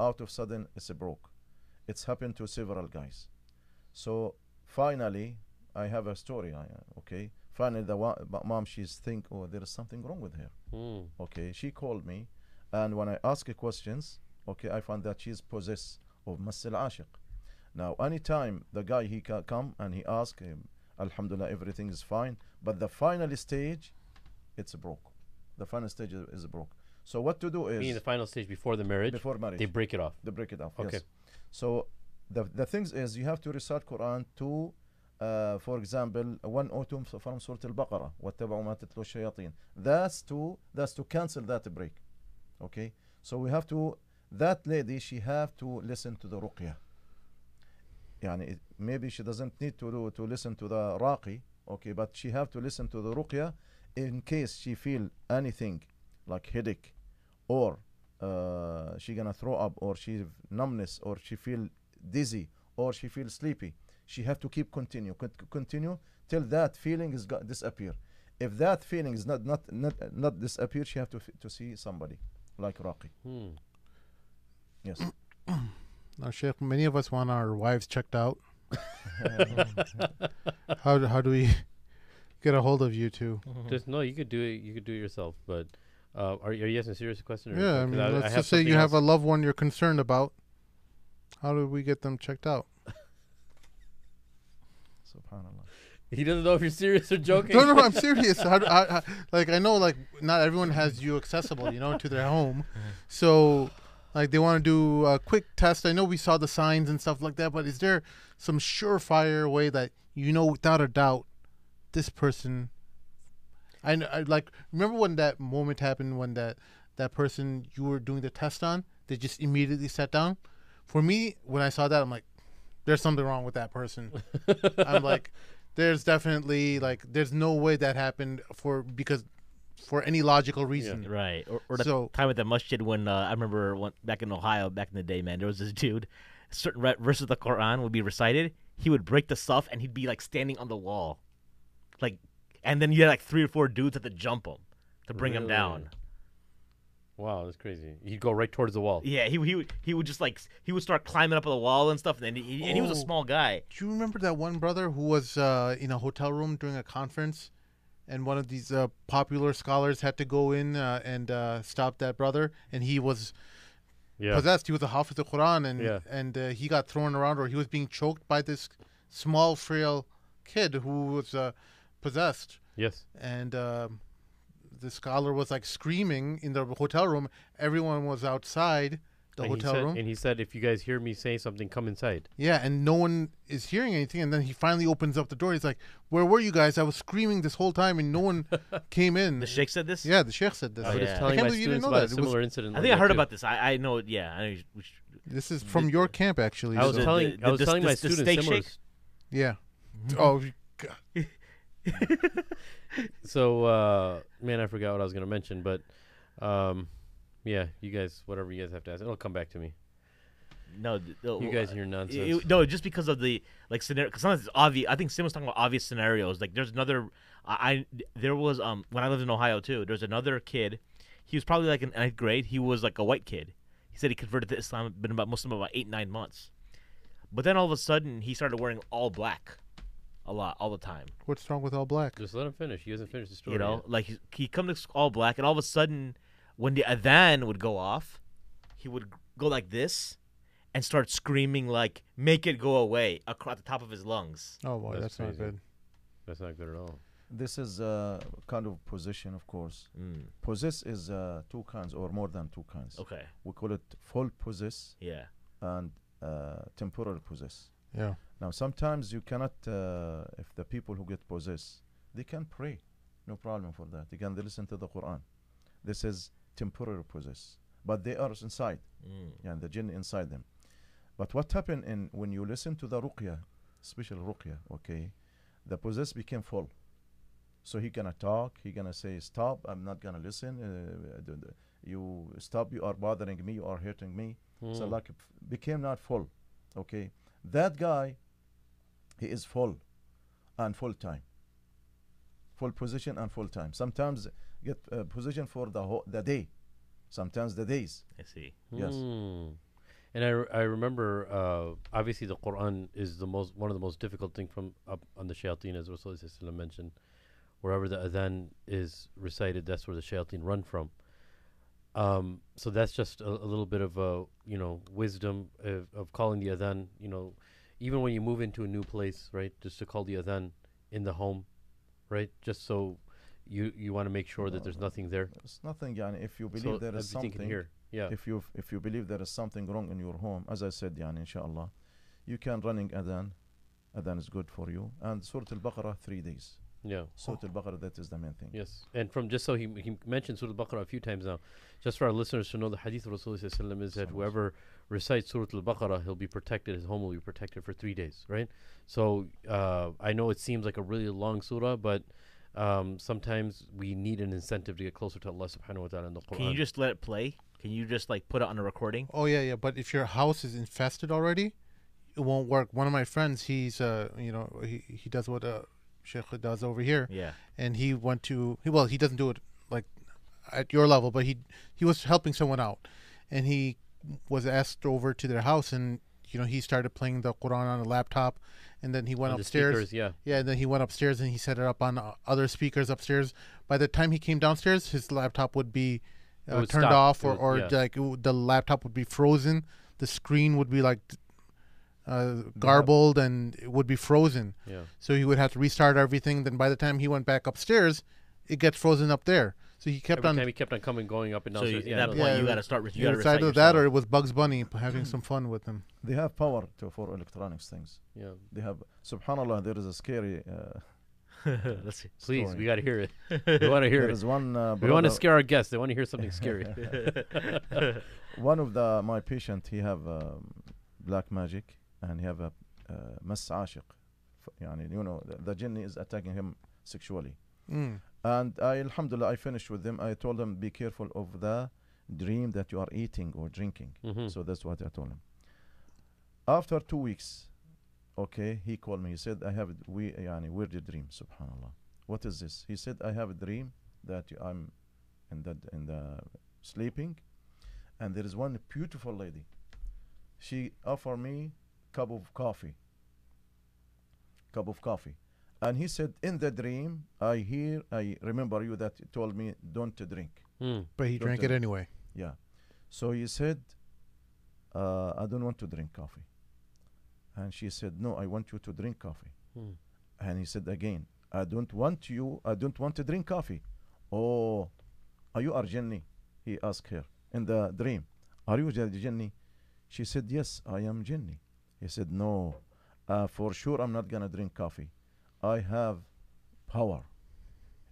Out of sudden, it's broke. It's happened to several guys. So finally, I have a story. Finally, but mom, she's think, oh, there is something wrong with her. Okay, she called me, and when I ask her questions, okay, I found that she's possessed of Masil Ashiq. Now, anytime the guy he come and he ask him, Alhamdulillah, everything is fine. But the final stage, it's broke. The final stage is broke. So what to do is, meaning the final stage before the marriage. Before marriage, they break it off. They break it off. Okay. Yes. So the things is, you have to recite Quran to, for example, one autumn from Surah Al-Baqarah, وَاتَّبَعُوا مَا تَتْلُو الشَّيَاطِينَ. That's to cancel that break. Okay? So we have to, that lady, she have to listen to the ruqya. Yani maybe she doesn't need to listen to the Raqi, okay, but she have to listen to the ruqya in case she feel anything like headache, or she gonna throw up, or she numbness, or she feel dizzy, or she feels sleepy. She have to keep continue till that feeling is disappear. If that feeling is not disappear, she have to see somebody like Raqi. Yes. Now, Sheikh, many of us want our wives checked out. How do we get a hold of you two? No, you could do it. You could do it yourself. But are you asking a serious question? Or yeah, I mean, let's just say you have a loved one you're concerned about. How do we get them checked out? SubhanAllah. He doesn't know if you're serious or joking. No, I'm serious. Like, I know, like, not everyone has you accessible, you know, to their home. So, like, they want to do a quick test. I know we saw the signs and stuff like that, but is there some surefire way that, you know, without a doubt, this person... I like, remember when that moment happened when that person you were doing the test on, they just immediately sat down? For me, when I saw that, I'm like, there's something wrong with that person. I'm like, there's definitely, like, there's no way that happened for any logical reason. Yeah, right. Or the time at the masjid when, I remember back in Ohio, back in the day, man, there was this dude, certain verses of the Quran would be recited. He would break the saf and he'd be, like, standing on the wall. Like, and then you had, like, 3 or 4 dudes that had to jump him to bring him down. Wow, that's crazy. He'd go right towards the wall. Yeah, he would just, like, he would start climbing up on the wall and stuff, and he was a small guy. Do you remember that one brother who was in a hotel room during a conference, and one of these popular scholars had to go in and stop that brother, and he was possessed. He was a Hafiz of Quran, and he got thrown around, or he was being choked by this small, frail kid who was possessed. Yes. And... the scholar was like screaming in the hotel room. Everyone was outside the hotel room. And he said, if you guys hear me say something, come inside. Yeah, and no one is hearing anything. And then he finally opens up the door. He's like, where were you guys? I was screaming this whole time and no one came in. The sheikh said this? Yeah, the sheikh said this. I was telling my students about a similar incident. I think I heard about this. I know, yeah. This is from your camp, actually. I was telling my students similar. Yeah. Oh, God. So, man, I forgot what I was going to mention, but, yeah, you guys, whatever you guys have to ask, it'll come back to me. No, you guys hear nonsense. No, just because of the like scenario. Because sometimes it's obvious. I think Sim was talking about obvious scenarios. Like there's another. There was when I lived in Ohio too. There's another kid. He was probably like in 8th grade. He was like a white kid. He said he converted to Islam, been about Muslim about 8-9 months. But then all of a sudden he started wearing all black. A lot, all the time. What's wrong with all black? Just let him finish. He hasn't finished the story. You know, yet. Like he come to all black, and all of a sudden, when the adhan would go off, he would go like this, and start screaming like "Make it go away" across the top of his lungs. Oh boy, that's not good. That's not good at all. This is a kind of possession, of course. Mm. Possess is two kinds or more than two kinds. Okay. We call it full possess. Yeah. And temporal possess. Yeah. Now, sometimes you cannot, if the people who get possessed, they can pray. No problem for that. Again, they listen to the Quran. This is temporary possess. But they are inside. Mm. And the jinn inside them. But what happened when you listen to the ruqya, special ruqya, okay, the possess became full. So he going to talk. He going to say, stop. I'm not going to listen. You stop. You are bothering me. You are hurting me. Mm. So like it became not full. Okay. That guy, he is full and full time. Full position and full time. Sometimes get position for the day. Sometimes the days. I see. Yes. Mm. And I remember, obviously the Quran is the most one of the most difficult thing from up on the shayateen, as Rasulullah mentioned. Wherever the adhan is recited, that's where the shayateen run from. So that's just a little bit of you know, wisdom of calling the adhan, you know, even when you move into a new place, right, just to call the adhan in the home, right, just so you want to make sure that there's nothing there. There's nothing, yani, if you believe so there is something here, yeah. If you believe there is something wrong in your home, as I said, yani, inshallah, you can running adhan is good for you, and Surah Al-Baqarah 3 days. Yeah. Surah Al-Baqarah, that is the main thing. Yes. And from just so he mentioned Surah Al-Baqarah a few times now, just for our listeners to know, the hadith of Rasulullah Sallallahu Alaihi Wasallam is that whoever recites Surah Al-Baqarah, he'll be protected, his home will be protected for 3 days, right? So I know it seems like a really long surah, but sometimes we need an incentive to get closer to Allah subhanahu wa ta'ala in the Quran. Can you just let it play? Can you just like put it on a recording? Oh yeah, yeah. But if your house is infested already, it won't work. One of my friends, he's you know, he does what Sheikh does over here, yeah, and he went to well, he doesn't do it like at your level, but he was helping someone out, and he was asked over to their house, and you know, he started playing the Quran on a laptop, and then he went upstairs, speakers, yeah, and then he went upstairs and he set it up on other speakers upstairs. By the time he came downstairs, his laptop would be turned off, or yeah, like the laptop would be frozen, the screen would be like garbled, and it would be frozen. Yeah. So he would have to restart everything. Then by the time he went back upstairs, it gets frozen up there. So he kept he kept on coming, going up and down. So you got to start with either that, or it was Bugs Bunny having some fun with them. They have power for electronics things. Yeah. They have. Subhanallah, there is a scary. Let's see. Please, story. We got to hear it. We want to hear it. We want to scare our guests. They want to hear something scary. One of my patient, he have black magic. And he have a mas ashiq, you know, the jinn is attacking him sexually. Mm. And alhamdulillah, I finished with them. I told them, be careful of the dream that you are eating or drinking. Mm-hmm. So that's what I told him. After 2 weeks, okay, he called me. He said, I have weird dream. Subhanallah, what is this? He said, I have a dream that I'm in the sleeping, and there is one beautiful lady. She offered me cup of coffee, and he said, in the dream I remember you that told me don't to drink. Mm. But he drank it anyway. Yeah. So he said, I don't want to drink coffee. And she said, no, I want you to drink coffee. Mm. And he said again, I don't want to drink coffee. Oh, are you Jinni? He asked her in the dream, are you Jinni? She said, yes, I am Jinni. He said, no, for sure I'm not going to drink coffee. I have power.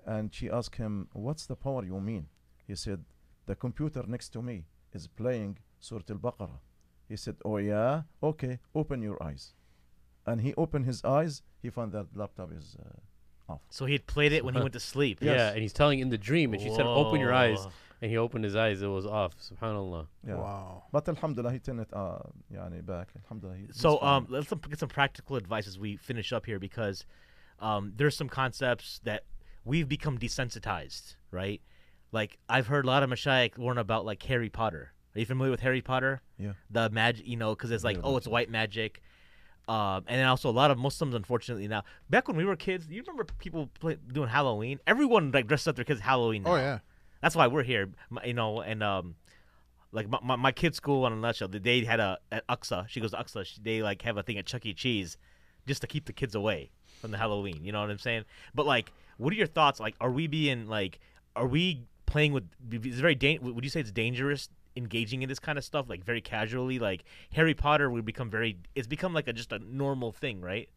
And she asked him, what's the power you mean? He said, the computer next to me is playing Surah Al-Baqarah. He said, oh, yeah? Okay, open your eyes. And he opened his eyes. He found that laptop is off. So he had played it when he went to sleep. Yes. Yeah, and he's telling in the dream. And she said, open your eyes. And he opened his eyes, it was off. SubhanAllah. Yeah. Wow. But alhamdulillah, he turned it back. Alhamdulillah. So let's get some practical advice as we finish up here, because there's some concepts that we've become desensitized, right? Like, I've heard a lot of mashayikh warn about, like, Harry Potter. Are you familiar with Harry Potter? Yeah. The magic, you know, because it's like, it's white magic. And then also a lot of Muslims, unfortunately, now. Back when we were kids, you remember people doing Halloween? Everyone, like, dressed up their kids Halloween now. Oh, yeah. That's why we're here, you know, and, like, my kid's school, on a nutshell, they had at Aqsa, she goes to Aqsa, they, like, have a thing at Chuck E. Cheese just to keep the kids away from the Halloween, you know what I'm saying? But, like, what are your thoughts? Like, are we being, like, are we playing with, would you say it's dangerous engaging in this kind of stuff, like, very casually? Like, Harry Potter would become it's become, like, just a normal thing, right?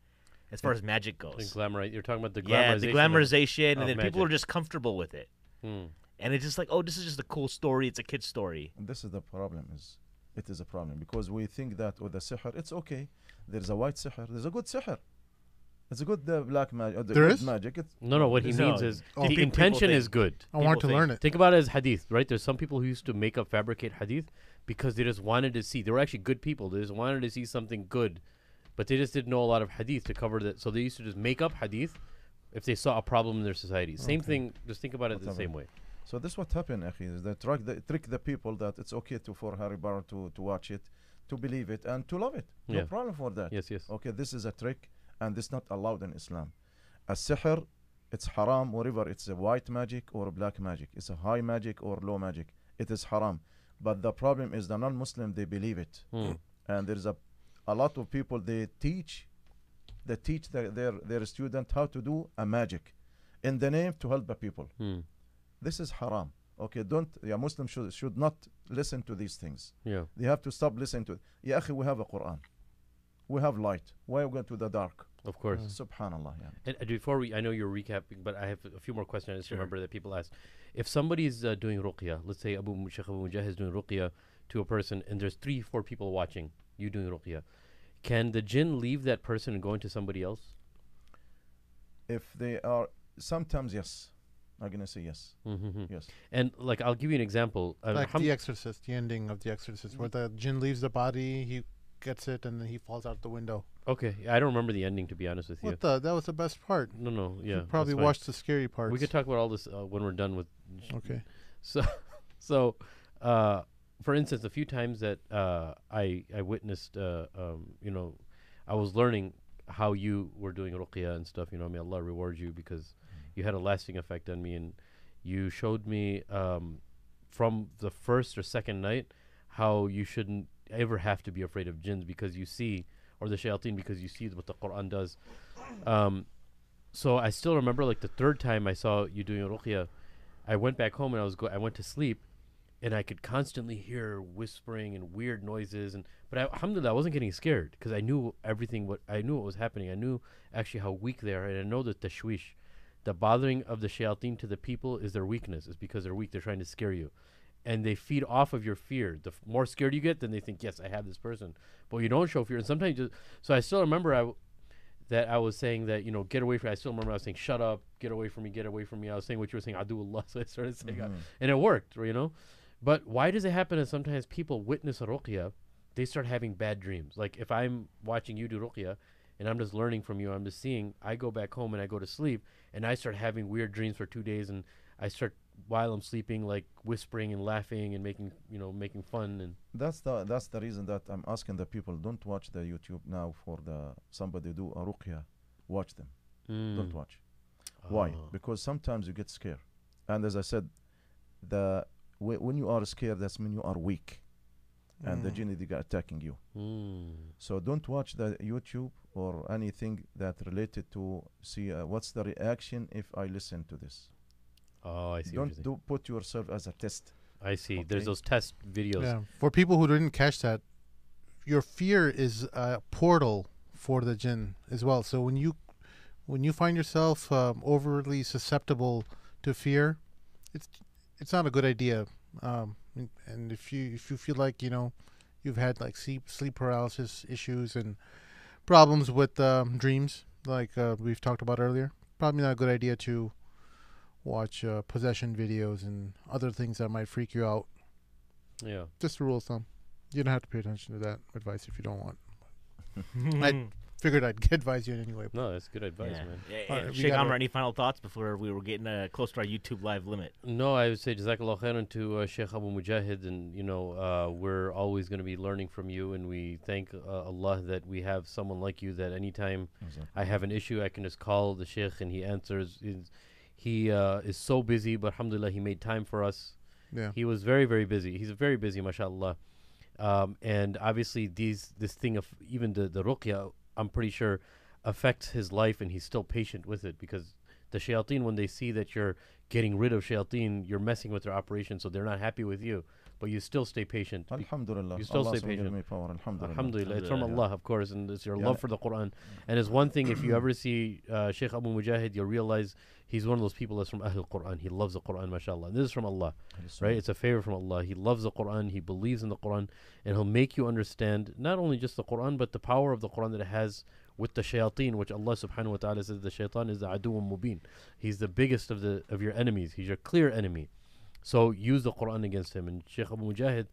As far as magic goes. And you're talking about the glamorization. Yeah, the glamorization, and then magic. People are just comfortable with it. Hmm. And it's just like, oh, this is just a cool story. It's a kid's story. And this is the problem. It is a problem because we think that with the sihr, it's okay. There's a white sihr. There's a good sihr. It's a good black magic. There is? Magic. No, what he means is the intention is good. I want to learn it. Think about it as hadith, right? There's some people who used to make up, fabricate hadith because they just wanted to see. They were actually good people. They just wanted to see something good, but they just didn't know a lot of hadith to cover that. So they used to just make up hadith if they saw a problem in their society. Same thing. Just think about it the same way. So this is what happened, akhi, is they trick the people that it's okay for Harry Potter to watch it, to believe it, and to love it. No problem for that. Yes. Okay, this is a trick, and it's not allowed in Islam. As-sihr, it's haram, wherever it's a white magic or black magic. It's a high magic or low magic. It is haram. But the problem is the non-Muslim, they believe it. Mm. And there's a lot of people, they teach their student how to do a magic in the name to help the people. Mm. This is haram. Okay, Muslims should not listen to these things. Yeah. They have to stop listening to it. Ya akhi, we have a Quran. We have light. Why are we going to the dark? Of course. SubhanAllah. Yeah. And before I know you're recapping, but I have a few more questions. I just remember that people ask. If somebody is doing ruqya, let's say Sheikh Abu Mujahid is doing ruqya to a person, and there's 3-4 people watching you doing ruqya, can the jinn leave that person and go into somebody else? If they are, sometimes yes. I'm going to say yes. Mm-hmm. Yes. And, like, I'll give you an example. Like The Exorcist, the ending of The Exorcist, where the jinn leaves the body, he gets it, and then he falls out the window. Okay. I don't remember the ending, to be honest with you. That was the best part. No, yeah. You probably watched the scary part. We could talk about all this when we're done with... Okay. So, for instance, a few times that I witnessed, I was learning how you were doing ruqya and stuff. You know, may Allah reward you because... You had a lasting effect on me, and you showed me from the first or second night how you shouldn't ever have to be afraid of jinns because you see, or the shayateen, because you see what the Quran does. So I still remember, like, the third time I saw you doing ruqya, I went back home and I went to sleep, and I could constantly hear whispering and weird noises, but alhamdulillah, I wasn't getting scared because I knew everything. I knew what was happening. I knew actually how weak they are, and I know the tashwish. The bothering of the shayateen to the people is their weakness. It's because they're weak. They're trying to scare you. And they feed off of your fear. The more scared you get, then they think, yes, I have this person. But you don't show fear. And sometimes you just... So I still remember that I was saying that, you know, get away from me. I still remember I was saying, shut up, get away from me, get away from me. I was saying what you were saying, Aduullah. So I started saying, and it worked, you know. But why does it happen that sometimes people witness a ruqya, they start having bad dreams? Like, if I'm watching you do ruqya, and I'm just learning from you, I'm just seeing, I go back home and I go to sleep, and I start having weird dreams for 2 days, and I start, while I'm sleeping, like, whispering and laughing and making fun. And that's the reason that I'm asking the people, don't watch the YouTube now for somebody do a ruqya, watch them. Mm. Don't watch. Why? Because sometimes you get scared. And as I said, when you are scared, that's when you are weak. And the jinn is attacking you. Mm. So don't watch the YouTube or anything that related to see what's the reaction if I listen to this. Oh, I see. Don't put yourself as a test. I see. Okay. There's those test videos. Yeah. For people who didn't catch that, your fear is a portal for the jinn as well. So when you find yourself overly susceptible to fear, it's not a good idea. And if you feel like, you know, you've had, like, sleep paralysis issues and problems with dreams, like we've talked about earlier, probably not a good idea to watch possession videos and other things that might freak you out. Yeah. Just a rule of thumb. You don't have to pay attention to that advice if you don't want. I figured I'd advise you in any way. No, that's good advice, man. Right, Sheikh Amr, any final thoughts before we were getting close to our YouTube live limit? No, I would say Jazakallah Khairan to Sheikh Abu Mujahid. And, you know, we're always going to be learning from you. And we thank Allah that we have someone like you that anytime I have an issue, I can just call the Sheikh and he answers. He is so busy, but alhamdulillah, he made time for us. Yeah. He was very, very busy. He's very busy, mashallah. And obviously this thing of even the ruqya, I'm pretty sure, affects his life, and he's still patient with it, because the shayateen, when they see that you're getting rid of shayateen, you're messing with their operation, so they're not happy with you, but you still stay patient. Alhamdulillah. You still stay patient. Power. Alhamdulillah. Alhamdulillah. It's from Allah, of course, and it's your love for the Quran. And it's one thing, if you ever see Sheikh Abu Mujahid, you'll realize he's one of those people that's from Ahlul Quran. He loves the Quran, mashallah. And this is from Allah, right? It's a favor from Allah. He loves the Quran. He believes in the Quran. And he'll make you understand not only just the Quran, but the power of the Quran that it has with the shayateen, which Allah subhanahu wa ta'ala says the shaytan is the aduwwun mubin. He's the biggest of your enemies. He's your clear enemy. So use the Quran against him. And Sheikh Abu Mujahid,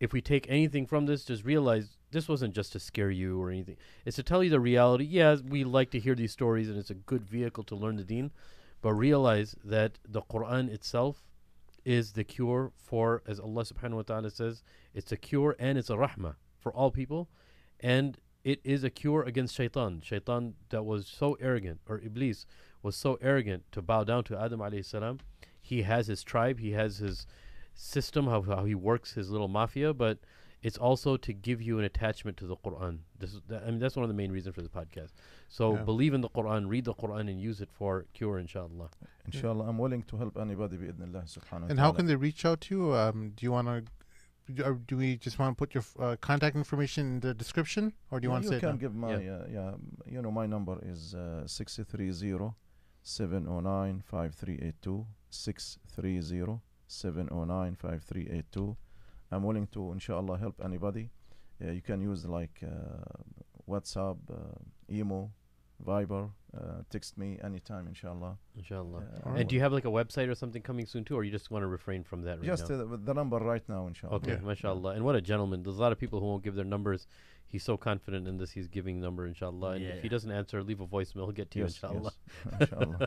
if we take anything from this, just realize this wasn't just to scare you or anything. It's to tell you the reality. Yeah, we like to hear these stories, and it's a good vehicle to learn the deen. But realize that the Quran itself is the cure for, as Allah subhanahu wa ta'ala says, it's a cure and it's a rahmah for all people. And it is a cure against shaitan. Shaitan that was so arrogant, or Iblis was so arrogant to bow down to Adam alayhi salam. He has his tribe, he has his system, how he works his little mafia, but it's also to give you an attachment to the Quran. This is I mean, that's one of the main reasons for this podcast. So believe in the Quran, read the Quran, and use it for cure, inshallah. Inshallah, I'm willing to help anybody, bi'idhnillah, subhanahu. And how can they reach out to you? Do you want to? Do we just want to put your contact information in the description, or do you want to say? You can give my you know, my number is 630-709-5382. 630-709-5382. I'm willing to, inshallah, help anybody. You can use like WhatsApp, email, Viber, text me anytime, inshallah. Inshallah. And do you have like a website or something coming soon too, or you just want to refrain from that right now? Just the number right now, inshallah. Okay, mashallah. And what a gentleman. There's a lot of people who won't give their numbers. He's so confident in this, he's giving number, inshallah. And if he doesn't answer, leave a voicemail. He'll get to you, inshallah. Inshallah.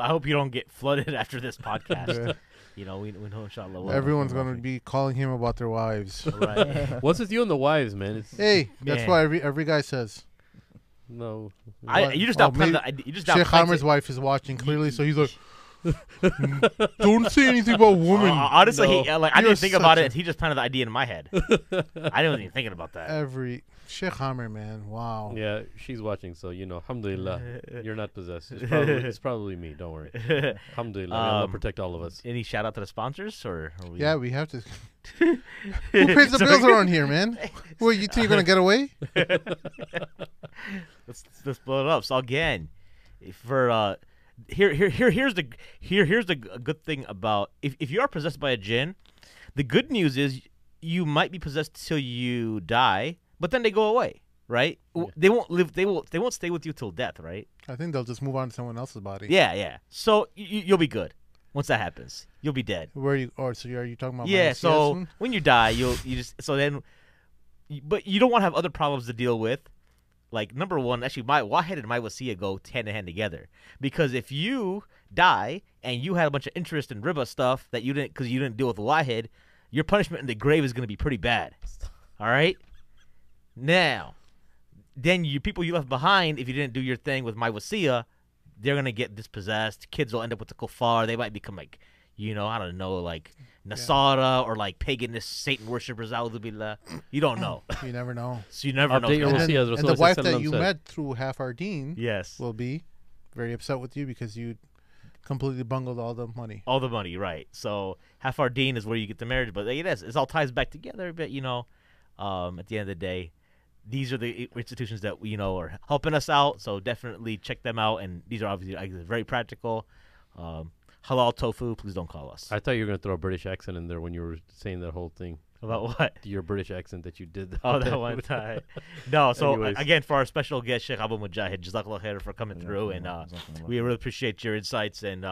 I hope you don't get flooded after this podcast. You know, we know, inshallah. Everyone's going to be calling him about their wives. Right. What's with you and the wives, man? It's that's why every guy says. No. You just Sheikh Amir's wife is watching clearly, so he's like, don't say anything about women. Honestly, I didn't think about it. He just planted the idea in my head. I wasn't even thinking about that. Sheikh Amir, man, wow. Yeah, she's watching, so you know, alhamdulillah, you're not possessed. It's probably me. Don't worry. Alhamdulillah, Allah protect all of us. Any shout out to the sponsors, or? Are we we have to. Who pays the bills around here, man? Well, you two are gonna get away? Let's blow it up. So again, for here's the good thing about if you are possessed by a jinn, the good news is you might be possessed till you die, but then they go away, right? Yeah. They won't live. They won't stay with you till death, right? I think they'll just move on to someone else's body. Yeah. So you'll be good once that happens. You'll be dead. Where are you? Or so are you talking about? Yeah. So when you die, you just so then, but you don't want to have other problems to deal with. Like, number one, actually, my Wahid and my wassiya go hand-in-hand together. Because if you die and you had a bunch of interest in riba stuff that you didn't, because you didn't deal with Wahid, your punishment in the grave is going to be pretty bad. All right? Now, then people you left behind, if you didn't do your thing with my wassiya, they're going to get dispossessed. Kids will end up with the kuffar. They might become, like, you know, I don't know, like Nasara or like paganist Satan worshippers. You don't know. You never know. So you never know. And the wife that you met through Half Our Deen will be very upset with you because you completely bungled all the money. All the money, right. So Half Our Deen is where you get the marriage. But it all ties back together. But, you know, at the end of the day, these are the institutions that, you know, are helping us out. So definitely check them out. And these are obviously very practical. Halal tofu, please don't call us. I thought you were going to throw a British accent in there when you were saying that whole thing. About what? Your British accent that you did. That one time. No, so anyways. Again, for our special guest, Sheikh Abu Mujahid, Jazakallah Khair for coming through. And we really appreciate your insights. And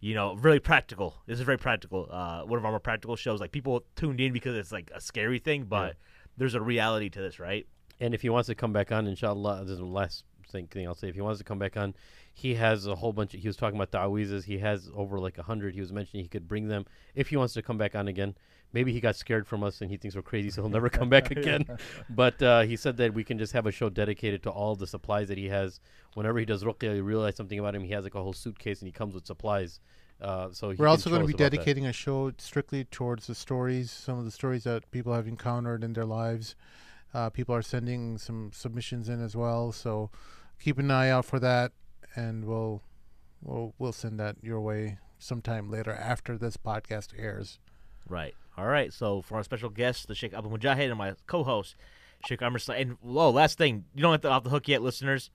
you know, really practical. This is very practical. One of our more practical shows. Like, people tuned in because it's like a scary thing, but there's a reality to this, right? And if he wants to come back on, inshallah, this is the last thing I'll say. If he wants to come back on, he has a whole bunch. He was talking about ta'weezes. He has over like 100. He was mentioning he could bring them if he wants to come back on again. Maybe he got scared from us and he thinks we're crazy, so he'll never come back again. But he said that we can just have a show dedicated to all the supplies that he has. Whenever he does ruqya, you realize something about him. He has like a whole suitcase and he comes with supplies. So we're also going to be dedicating a show strictly towards the stories, some of the stories that people have encountered in their lives. People are sending some submissions in as well, so keep an eye out for that, and we'll send that your way sometime later after this podcast airs. Right. All right. So for our special guests, the Sheikh Abu Mujahid, and my co-host, Sheikh Amir Saeed. And last thing, you don't have to off the hook yet, listeners.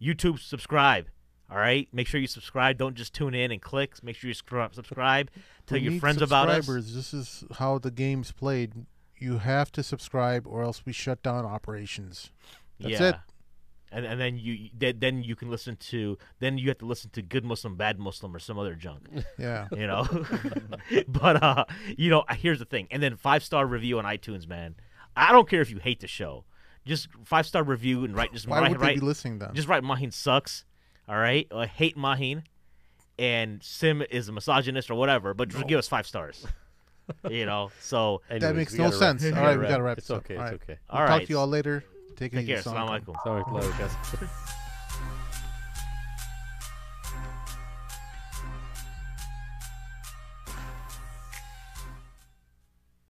YouTube, subscribe. All right. Make sure you subscribe. Don't just tune in and click. Make sure you subscribe. Tell your friends about us. This is how the game's played. You have to subscribe, or else we shut down operations. That's it. And then you can listen to you have to listen to Good Muslim, Bad Muslim, or some other junk. Yeah, you know. But you know, here's the thing. And then 5-star review on iTunes, man. I don't care if you hate the show. Just 5-star review and write. Just Why would they be listening then? Just write Mahin sucks. All right, or hate Mahin, and Sim is a misogynist or whatever. But just give us 5 stars. You know, so anyways, that makes no sense. All right, we gotta wrap this up. It's okay. All right, talk to you all later. Take care. Assalamu alaikum.